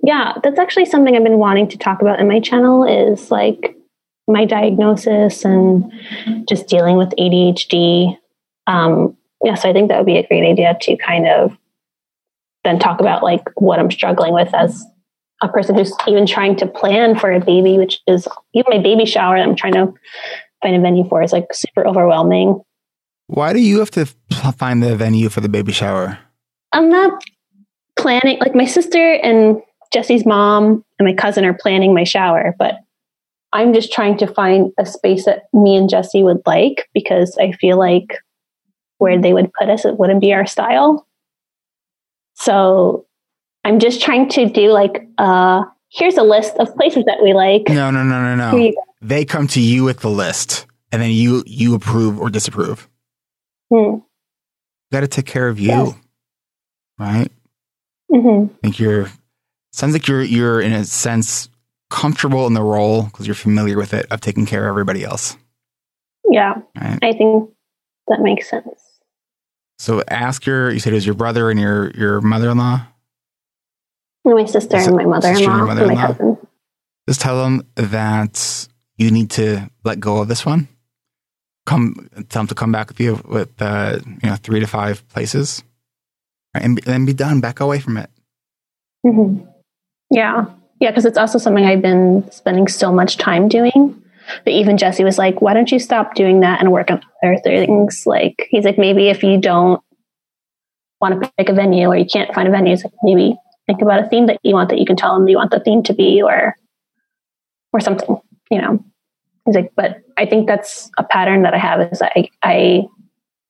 Yeah, that's actually something I've been wanting to talk about in my channel is like my diagnosis and just dealing with A D H D. Um, yeah, so I think that would be a great idea to kind of then talk about like what I'm struggling with as a person who's even trying to plan for a baby, which is even my baby shower that I'm trying to find a venue for is like super overwhelming. Why do you have to find the venue for the baby shower? I'm not planning, like my sister and Jesse's mom and my cousin are planning my shower, but I'm just trying to find a space that me and Jesse would like because I feel like where they would put us, it wouldn't be our style. So I'm just trying to do like, uh, here's a list of places that we like. No, no, no, no, no. They come to you with the list and then you, you approve or disapprove. Hmm. Got to take care of you. Yes. Right. Mm-hmm. I think you're, sounds like you're, you're in a sense comfortable in the role because you're familiar with it of taking care of everybody else. Yeah. Right? I think that makes sense. So ask your, you said it was your brother and your, your mother-in-law? And my sister and my mother-in-law and, and my cousin. Just tell them that you need to let go of this one. Come, tell them to come back with you with, uh, you know, three to five places. Right? And then be done. Back away from it. Mm-hmm. Yeah. Yeah. Because it's also something I've been spending so much time doing. But even Jesse was like, why don't you stop doing that and work on other things? Like, he's like, maybe if you don't want to pick a venue or you can't find a venue, it's like, maybe think about a theme that you want that you can tell them you want the theme to be or, or something, you know? He's like, but I think that's a pattern that I have is I, I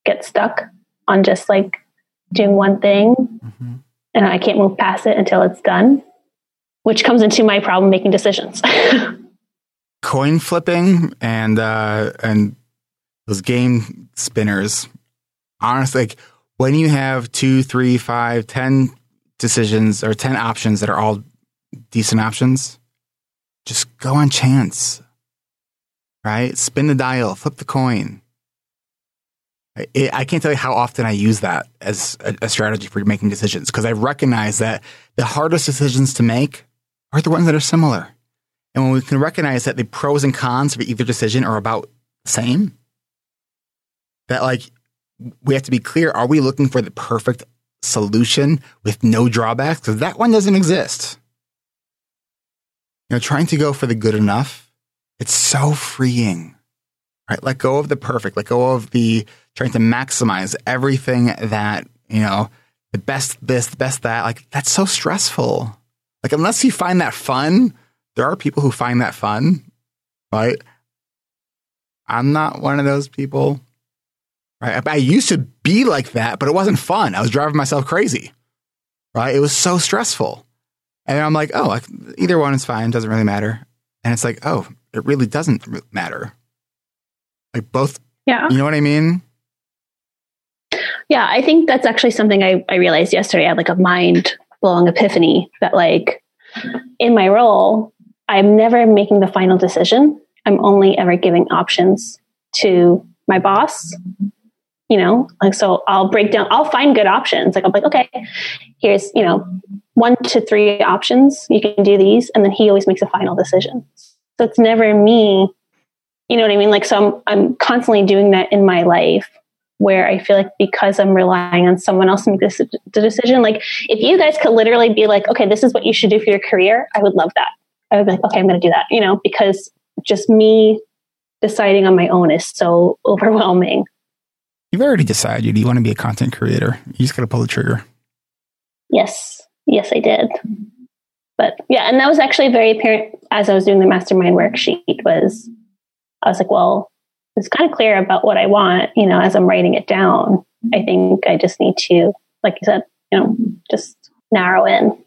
get stuck on just like doing one thing mm-hmm. and I can't move past it until it's done, which comes into my problem making decisions. Coin flipping and uh, and those game spinners. Honestly, like when you have two, three, five, ten decisions or ten options that are all decent options, just go on chance, right? Spin the dial, flip the coin. It, I can't tell you how often I use that as a, a strategy for making decisions because I recognize that the hardest decisions to make are the ones that are similar. And when we can recognize that the pros and cons of either decision are about the same, that like we have to be clear, are we looking for the perfect solution with no drawbacks? Because that one doesn't exist. You know, trying to go for the good enough, it's so freeing, right? Let go of the perfect, let go of the trying to maximize everything that, you know, the best this, the best that, like that's so stressful. Like unless you find that fun, there are people who find that fun, right? I'm not one of those people, right? I used to be like that, but it wasn't fun. I was driving myself crazy, right? It was so stressful. And I'm like, oh, either one is fine. Doesn't really matter. And it's like, oh, it really doesn't matter. Like both, yeah. You know what I mean? Yeah, I think that's actually something I, I realized yesterday. I had like a mind-blowing epiphany that like in my role, I'm never making the final decision. I'm only ever giving options to my boss, you know, like, so I'll break down, I'll find good options. Like, I'm like, okay, here's, you know, one to three options. You can do these. And then he always makes a final decision. So it's never me, you know what I mean? Like, so I'm, I'm constantly doing that in my life where I feel like because I'm relying on someone else to make this the decision, like if you guys could literally be like, okay, this is what you should do for your career. I would love that. I would be like, okay, I'm going to do that, you know, because just me deciding on my own is so overwhelming. You've already decided you want to be a content creator. You just got to pull the trigger. Yes. Yes, I did. But yeah, and that was actually very apparent as I was doing the mastermind worksheet was, I was like, well, it's kind of clear about what I want, you know, as I'm writing it down. I think I just need to, like you said, you know, just narrow in.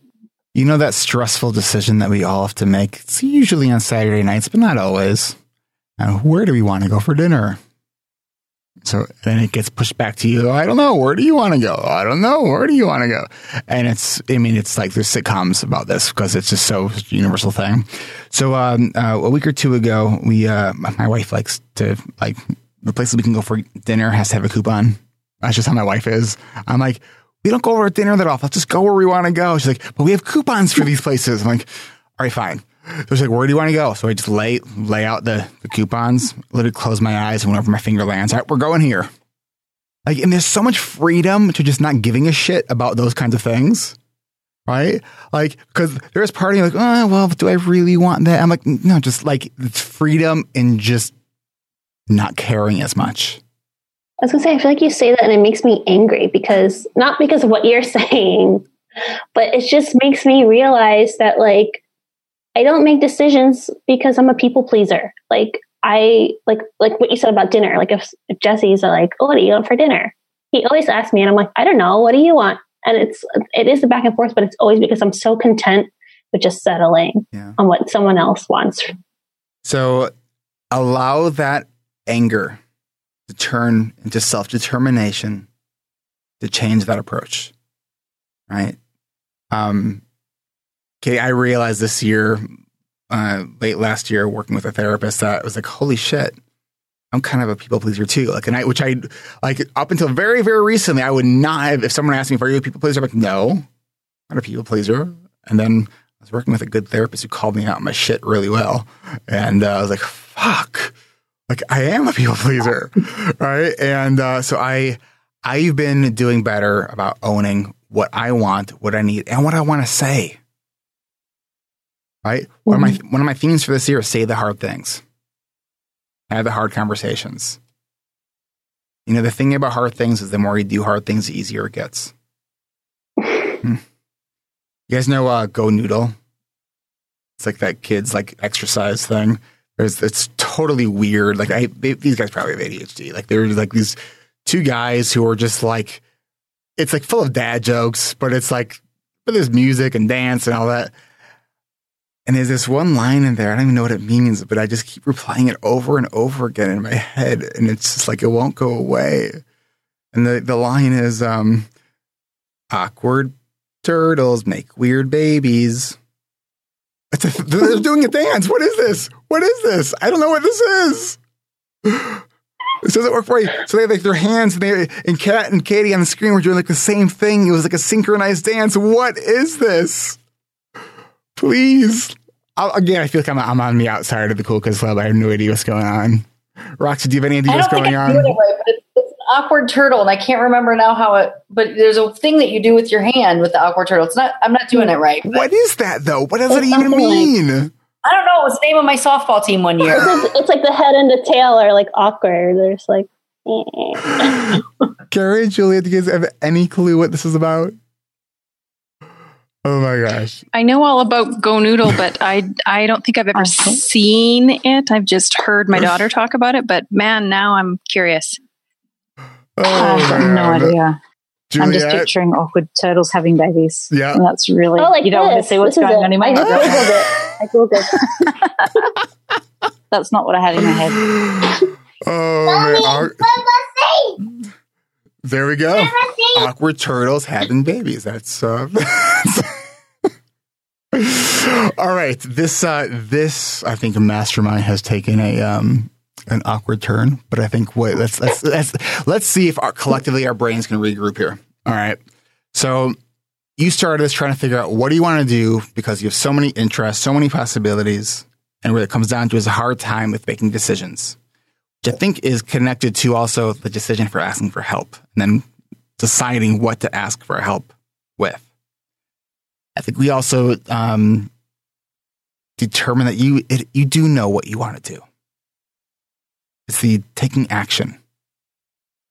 You know, that stressful decision that we all have to make. It's usually on Saturday nights, but not always. Now, where do we want to go for dinner? So then it gets pushed back to you. I don't know. Where do you want to go? I don't know. Where do you want to go? And it's, I mean, it's like there's sitcoms about this because it's just so universal thing. So um, uh, a week or two ago, we, uh, my wife likes to like the places we can go for dinner has to have a coupon. That's just how my wife is. I'm like, we don't go over dinner that often. Let's just go where we want to go. She's like, but we have coupons for these places. I'm like, all right, fine. So she's like, where do you want to go? So I just lay lay out the, the coupons, literally close my eyes, and whenever my finger lands, all right, we're going here. Like, and there's so much freedom to just not giving a shit about those kinds of things, right? Like, because there's part of me like, oh, well, do I really want that? I'm like, no, just like it's freedom and just not caring as much. I was going to say, I feel like you say that and it makes me angry because, not because of what you're saying, but it just makes me realize that, like, I don't make decisions because I'm a people pleaser. Like, I, like, like what you said about dinner. Like, if, if Jesse's like, oh, what do you want for dinner? He always asks me and I'm like, I don't know. What do you want? And it's, it is the back and forth, but it's always because I'm so content with just settling yeah. on what someone else wants. So allow that anger to turn into self-determination, to change that approach, right? Um, Katie, I realized this year, uh, late last year, working with a therapist, that I was like, holy shit, I'm kind of a people pleaser too. Like, and I, which I, like, up until very, very recently, I would not have, if someone asked me, are you a people pleaser? I'm like, no, not a people pleaser. And then I was working with a good therapist who called me out on my shit really well. And uh, I was like, fuck. Like, I am a people pleaser, right? And uh, so I, I've been doing better about owning what I want, what I need, and what I want to say, right? Mm-hmm. One of my one of my themes for this year is say the hard things, have the hard conversations. You know, the thing about hard things is the more you do hard things, the easier it gets. hmm. You guys know uh, Go Noodle? It's like that kids like exercise thing. There's, it's totally weird. Like, I, they, these guys probably have A D H D. Like, there's like these two guys who are just like, it's like full of dad jokes, but it's like, but there's music and dance and all that. And there's this one line in there. I don't even know what it means, but I just keep replying it over and over again in my head. And it's just like, it won't go away. And the, the line is, um, awkward turtles make weird babies. It's a, they're doing a dance. What is this? What is this? I don't know what this is. This doesn't work for you. So they have like their hands and they and Kat and Katie on the screen were doing like the same thing. It was like a synchronized dance. What is this? Please. I'll, again, I feel like I'm, I'm on the outside of the Cool Kids Club. I have no idea what's going on. Roxy, do you have any idea what's going on? I don't think I do it, but it's, it's an awkward turtle, and I can't remember now how it. But there's a thing that you do with your hand with the awkward turtle. It's not. I'm not doing it right. What is that though? What does it even mean? Like, I don't know. It was the name of my softball team one year. It's, it's like the head and the tail are like awkward. They're just like. Eh. Carrie, Juliet, do you guys have any clue what this is about? Oh my gosh. I know all about Go Noodle, but I I don't think I've ever seen it. I've just heard my daughter talk about it, but man, now I'm curious. Oh, I have man. no idea. Juliet? I'm just picturing awkward turtles having babies. Yeah. And that's really, oh, like you don't this. want to see what's this going on in my head. I Googled it. I Googled it. That's not what I had in my head. Oh, Mommy, our- see. There we go. Awkward turtles having babies. That's uh all right. This uh this I think Mastermind has taken a um an awkward turn, but I think wait, let's let's let's let's see if our collectively our brains can regroup here. All right. So you started this trying to figure out what do you want to do because you have so many interests, so many possibilities, and what it comes down to is a hard time with making decisions. Which I think is connected to also the decision for asking for help and then deciding what to ask for help with. I think we also um, determine that you it, you do know what you want to do. It's the taking action,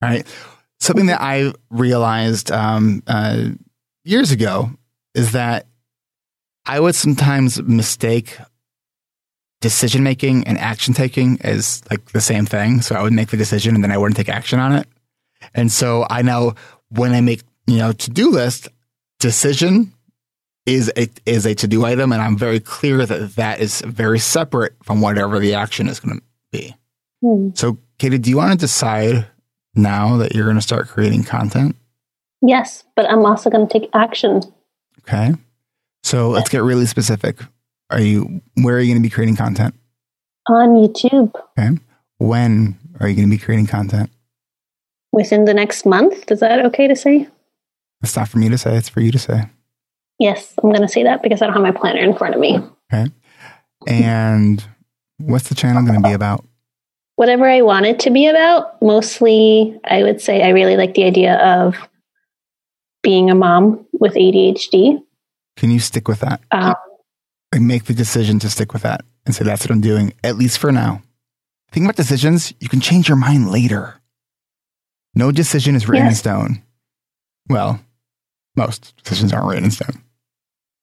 right? Something that I realized um, uh, years ago is that I would sometimes mistake decision making and action taking is like the same thing. So I would make the decision and then I wouldn't take action on it. And so I now when I make, you know, to-do list, decision is a, is a to-do item. And I'm very clear that that is very separate from whatever the action is going to be. Hmm. So Katie, do you want to decide now that you're going to start creating content? Yes, but I'm also going to take action. Okay. So let's get really specific. Are you, where are you going to be creating content? On YouTube. Okay. When are you going to be creating content? Within the next month. Is that okay to say? It's not for me to say. It's for you to say. Yes, I'm going to say that because I don't have my planner in front of me. Okay. And what's the channel going to be about? Whatever I want it to be about. Mostly, I would say I really like the idea of being a mom with A D H D. Can you stick with that? Um, I make the decision to stick with that and say that's what I'm doing, at least for now. The thing about decisions, you can change your mind later. No decision is written yes. in stone. Well, most decisions aren't written in stone.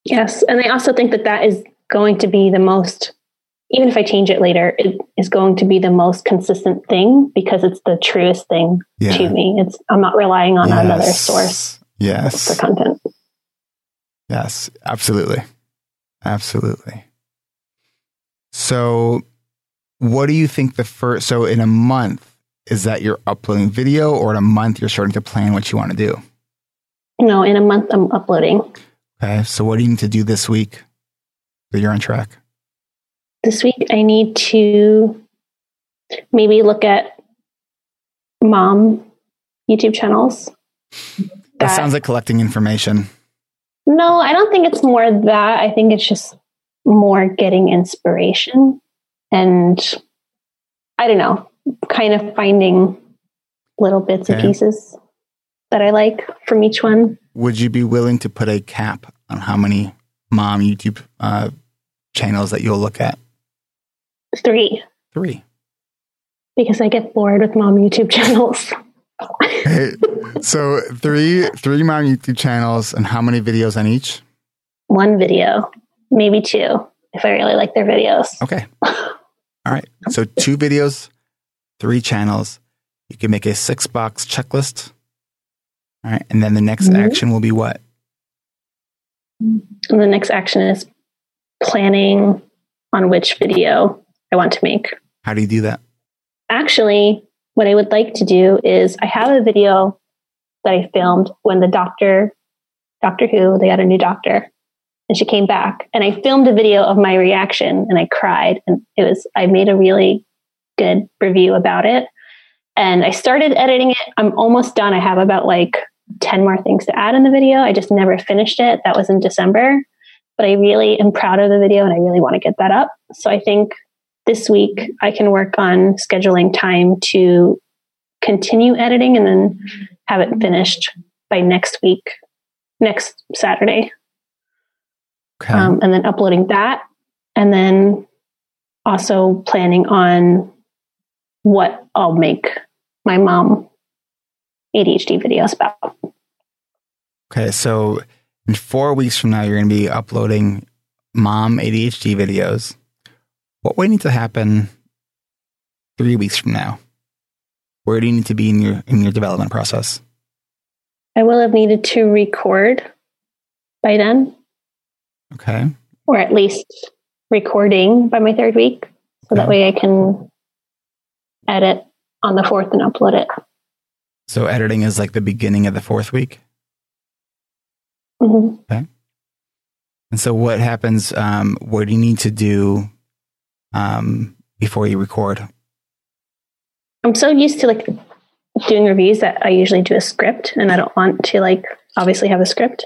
Yes. And I also think that that is going to be the most, even if I change it later, it is going to be the most consistent thing because it's the truest thing yeah. to me. It's I'm not relying on yes. another source yes. for content. Yes, absolutely. Absolutely. So what do you think the first, so in a month, is that you're uploading video or in a month you're starting to plan what you want to do? No, in a month I'm uploading. Okay. So what do you need to do this week that you're on track? This week I need to maybe look at mom YouTube channels. That, that sounds like collecting information. No, I don't think it's more that. I think it's just more getting inspiration and I don't know, kind of finding little bits okay. and pieces that I like from each one. Would you be willing to put a cap on how many mom YouTube uh, channels that you'll look at? Three. Three. Because I get bored with mom YouTube channels. Okay. So three, three mom YouTube channels and how many videos on each? One video, maybe two, if I really like their videos. Okay. All right. So two videos, three channels. You can make a six box checklist. All right. And then the next mm-hmm. action will be what? And the next action is planning on which video I want to make. How do you do that? Actually, what I would like to do is I have a video that I filmed when the doctor, Doctor Who, they got a new doctor and she came back and I filmed a video of my reaction and I cried and it was, I made a really good review about it. And I started editing it. I'm almost done. I have about like ten more things to add in the video. I just never finished it. That was in December, but I really am proud of the video and I really want to get that up. So I think this week I can work on scheduling time to continue editing and then have it finished by next week, next Saturday. Okay. Um, and then uploading that. And then also planning on what I'll make my mom A D H D videos about. Okay. So in four weeks from now, you're going to be uploading mom A D H D videos. What would need to happen three weeks from now? Where do you need to be in your in your development process? I will have needed to record by then. Okay. Or at least recording by my third week. So okay. that way I can edit on the fourth and upload it. So editing is like the beginning of the fourth week? Mm-hmm. Okay. And so what happens, um, what do you need to do Um, before you record? I'm so used to like doing reviews that I usually do a script and I don't want to like obviously have a script,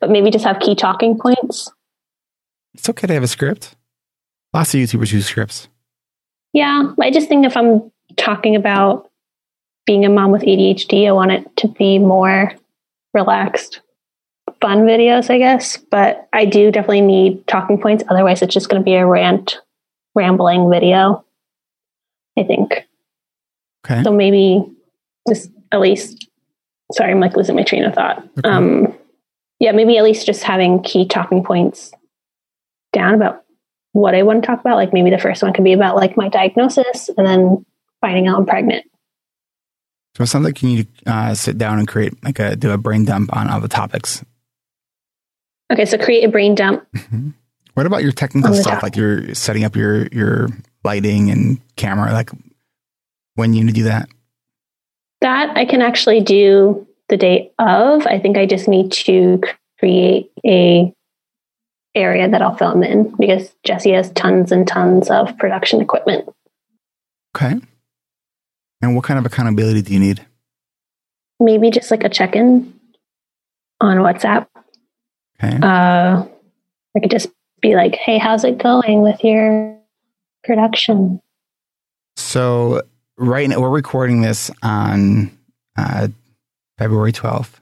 but maybe just have key talking points. It's okay to have a script. Lots of YouTubers use scripts. Yeah. I just think if I'm talking about being a mom with A D H D, I want it to be more relaxed, fun videos, I guess, but I do definitely need talking points. Otherwise it's just going to be a rant. Rambling video, I think. Okay. So maybe just at least, sorry, I'm like losing my train of thought. Okay. Um, yeah, maybe at least just having key talking points down about what I want to talk about. Like maybe the first one could be about like my diagnosis and then finding out I'm pregnant. So it sounds like you need to uh, sit down and create like a, do a brain dump on all the topics. Okay. So create a brain dump. Mm-hmm. What about your technical stuff? Top. Like you're setting up your, your lighting and camera, like when you do that? That I can actually do the day of. I think I just need to create a area that I'll film in because Jesse has tons and tons of production equipment. Okay. And what kind of accountability do you need? Maybe just like a check-in. on WhatsApp. Okay. Uh, I could just be like, hey, how's it going with your production? So right now, we're recording this on uh, February twelfth.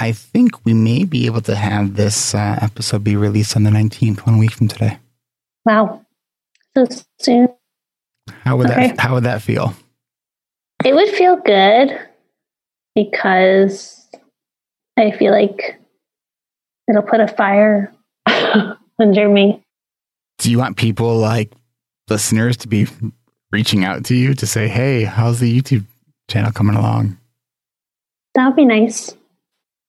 I think we may be able to have this uh, episode be released on the nineteenth, one week from today. Wow. So soon. How would okay. that, how would that feel? It would feel good, because I feel like it'll put a fire under me. Do you want people, like listeners, to be reaching out to you to say, hey, how's the YouTube channel coming along? That would be nice.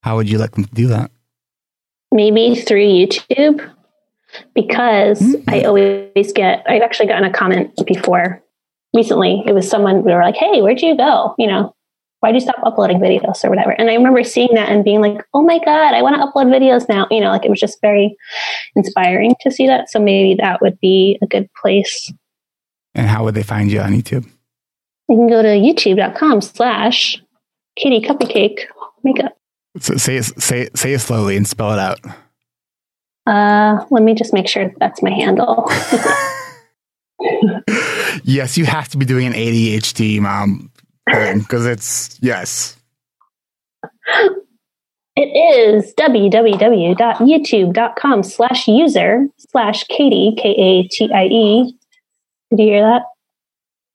How would you like them to do that? Maybe through YouTube, because mm-hmm. I always get, I've actually gotten a comment before recently. It was someone, we were like, hey, where'd you go? You know, why'd you stop uploading videos or whatever? And I remember seeing that and being like, oh my God, I want to upload videos now. You know, like it was just very inspiring to see that. So maybe that would be a good place. And how would they find you on YouTube? You can go to youtube.com slash Katie Cuppy Cake Makeup. So say it, say it, say it slowly and spell it out. Uh, let me just make sure that's my handle. Yes, you have to be doing an A D H D mom thing, because it's yes. It is www.youtube.com slash user slash Katie K A T I E. Did you hear that?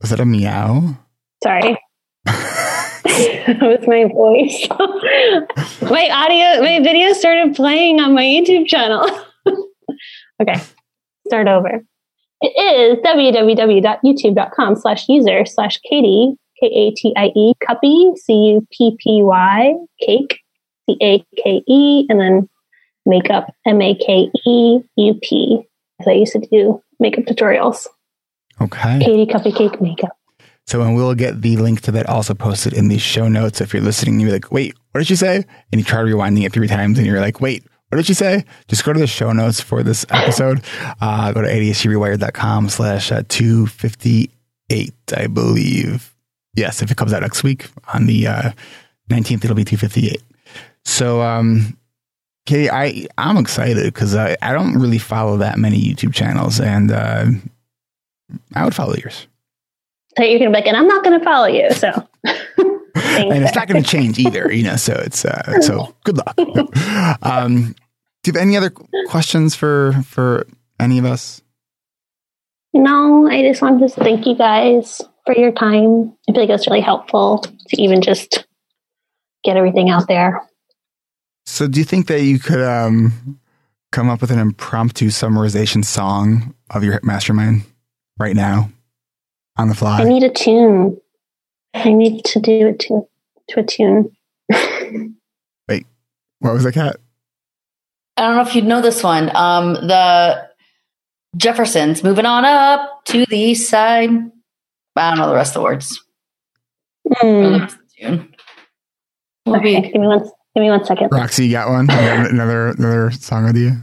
Was that a meow? Sorry. With my voice. My audio, my video started playing on my YouTube channel. Okay, start over. It is www.youtube.com slash user slash Katie, K A T I E, Cuppy, C U P P Y, Cake, C A K E, and then Makeup, M A K E U P. Because I used to do makeup tutorials. Okay. Katie Cuppy Cake Makeup. So, and we'll get the link to that also posted in the show notes. If you're listening, you're like, wait, what did she say? And you try rewinding it three times and you're like, wait, what did she say? Just go to the show notes for this episode. Uh, go to A D H D Rewired dot com slash two fifty-eight, I believe. Yes, if it comes out next week on the uh, nineteenth, it'll be two fifty-eight. So, um, Katie, I, I'm excited because I, I don't really follow that many YouTube channels, and uh, I would follow yours. So you're going to be like, and I'm not going to follow you. So, and it's not going to change either, you know, so it's, uh, so good luck. Um, do you have any other questions for, for any of us? No, I just wanted to thank you guys for your time. I feel like it's really helpful to even just get everything out there. So do you think that you could, um, come up with an impromptu summarization song of your mastermind right now? On the fly. I need a tune. I need to do it to, to a tune. Wait, what was that cat? I don't know if you'd know this one. Um, the Jeffersons, moving on up to the east side. I don't know the rest of the words. Mm. Of the tune. We'll okay, be... give me one. Give me one second. Roxy, you got one? another another song idea?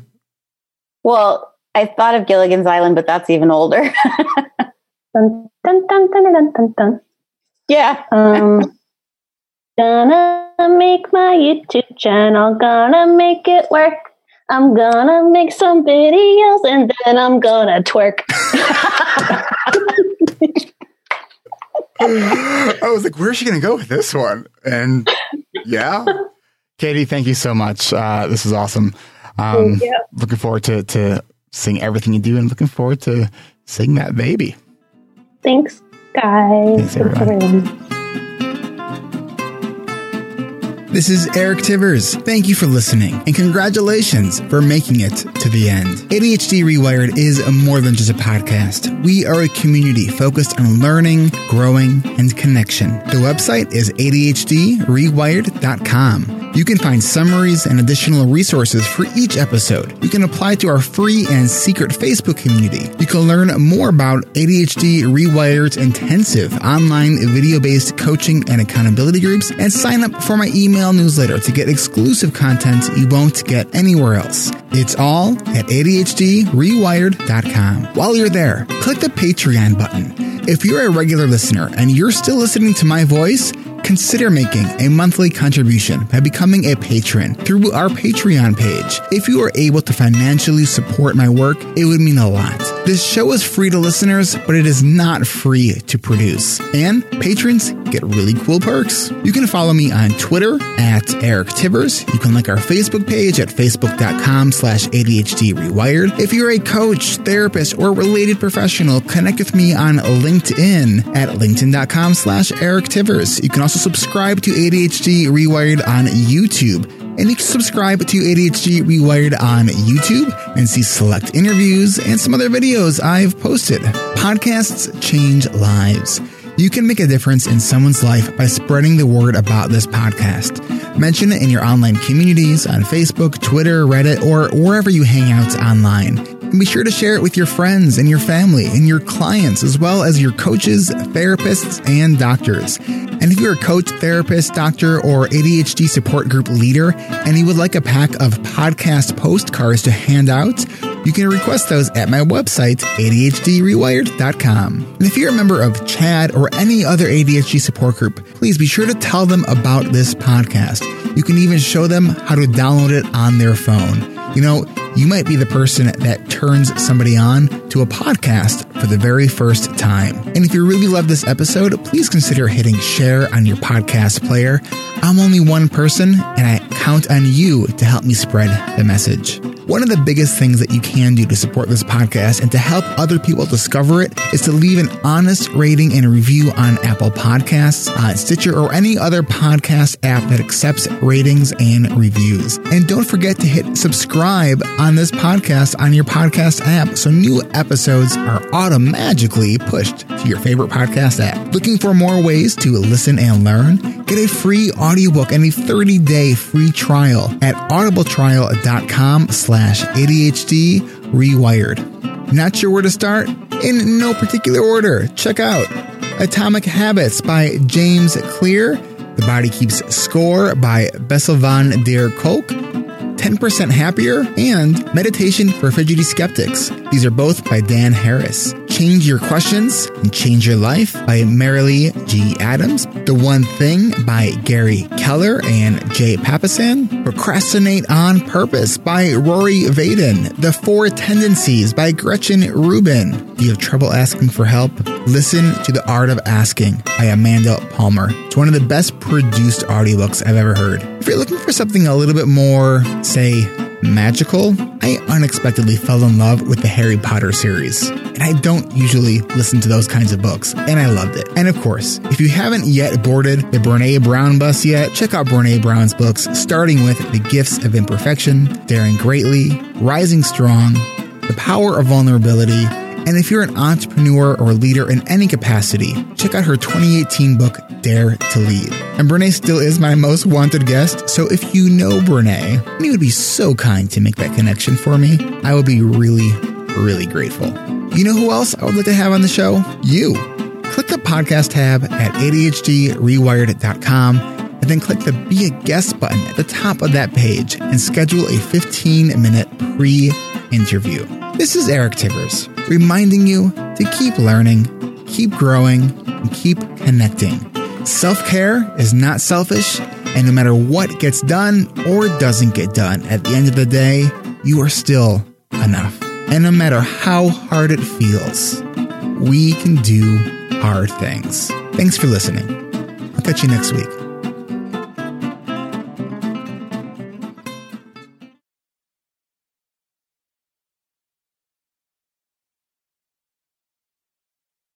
Well, I thought of Gilligan's Island, but that's even older. Dun, dun, dun, dun, dun, dun, dun. Yeah. um, gonna make my YouTube channel, gonna make it work. I'm gonna make some videos and then I'm gonna twerk. I was like, where's she gonna go with this one? And yeah. Katie, thank you so much. Uh, this is awesome. Um, yeah. Looking forward to, to seeing everything you do, and looking forward to seeing that baby. Thanks, guys. Thanks, everyone. This is Eric Tivers. Thank you for listening, and congratulations for making it to the end. A D H D Rewired is more than just a podcast. We are a community focused on learning, growing, and connection. The website is A D H D rewired dot com. You can find summaries and additional resources for each episode. You can apply to our free and secret Facebook community. You can learn more about A D H D Rewired's intensive online video-based coaching and accountability groups, and sign up for my email newsletter to get exclusive content you won't get anywhere else. It's all at A D H D rewired dot com. While you're there, click the Patreon button. If you're a regular listener and you're still listening to my voice, Consider making a monthly contribution by becoming a patron through our Patreon page. If you are able to financially support my work, it would mean a lot. This show is free to listeners, but it is not free to produce. And patrons get really cool perks. You can follow me on Twitter at Eric Tivers. You can like our Facebook page at facebook.com slash ADHD Rewired. If you're a coach, therapist, or related professional, connect with me on LinkedIn at linkedin.com slash Eric Tivers. You can also subscribe to A D H D Rewired on YouTube. And you can subscribe to A D H D Rewired on YouTube and see select interviews and some other videos I've posted. Podcasts change lives. You can make a difference in someone's life by spreading the word about this podcast. Mention it in your online communities on Facebook, Twitter, Reddit, or wherever you hang out online. And be sure to share it with your friends and your family and your clients, as well as your coaches, therapists, and doctors. And if you're a coach, therapist, doctor, or A D H D support group leader, and you would like a pack of podcast postcards to hand out, you can request those at my website, A D H D rewired dot com. And if you're a member of C H A D or any other A D H D support group, please be sure to tell them about this podcast. You can even show them how to download it on their phone. You know, you might be the person that turns somebody on to a podcast for the very first time. And if you really love this episode, please consider hitting share on your podcast player. I'm only one person, and I count on you to help me spread the message. One of the biggest things that you can do to support this podcast and to help other people discover it is to leave an honest rating and review on Apple Podcasts, on Stitcher, or any other podcast app that accepts ratings and reviews. And don't forget to hit subscribe on this podcast on your podcast app so new episodes are automatically pushed to your favorite podcast app. Looking for more ways to listen and learn? Get a free audiobook and a thirty-day free trial at audibletrial.com slash A D H D Rewired. Not sure where to start? In no particular order. Check out Atomic Habits by James Clear, The Body Keeps Score by Bessel van der Kolk, ten percent Happier, and Meditation for Fidgety Skeptics. These are both by Dan Harris. Change Your Questions and Change Your Life by Marilee G. Adams. The One Thing by Gary Keller and Jay Papasan. Procrastinate on Purpose by Rory Vaden. The Four Tendencies by Gretchen Rubin. If you have trouble asking for help, listen to The Art of Asking by Amanda Palmer. It's one of the best produced audiobooks I've ever heard. If you're looking for something a little bit more, say, magical, I unexpectedly fell in love with the Harry Potter series, and I don't usually listen to those kinds of books, and I loved it. And of course, if you haven't yet boarded the Brené Brown bus yet, check out Brené Brown's books, starting with The Gifts of Imperfection, Daring Greatly, Rising Strong, The Power of Vulnerability. And if you're an entrepreneur or leader in any capacity, check out her twenty eighteen book, Dare to Lead. And Brené still is my most wanted guest, so if you know Brené, and you would be so kind to make that connection for me, I would be really, really grateful. You know who else I would like to have on the show? You. Click the podcast tab at A D H D rewired dot com and then click the Be a Guest button at the top of that page and schedule a fifteen-minute pre-interview. This is Eric Tivers, reminding you to keep learning, keep growing, and keep connecting. Self-care is not selfish, and no matter what gets done or doesn't get done, at the end of the day, you are still enough. And no matter how hard it feels, we can do hard things. Thanks for listening. I'll catch you next week.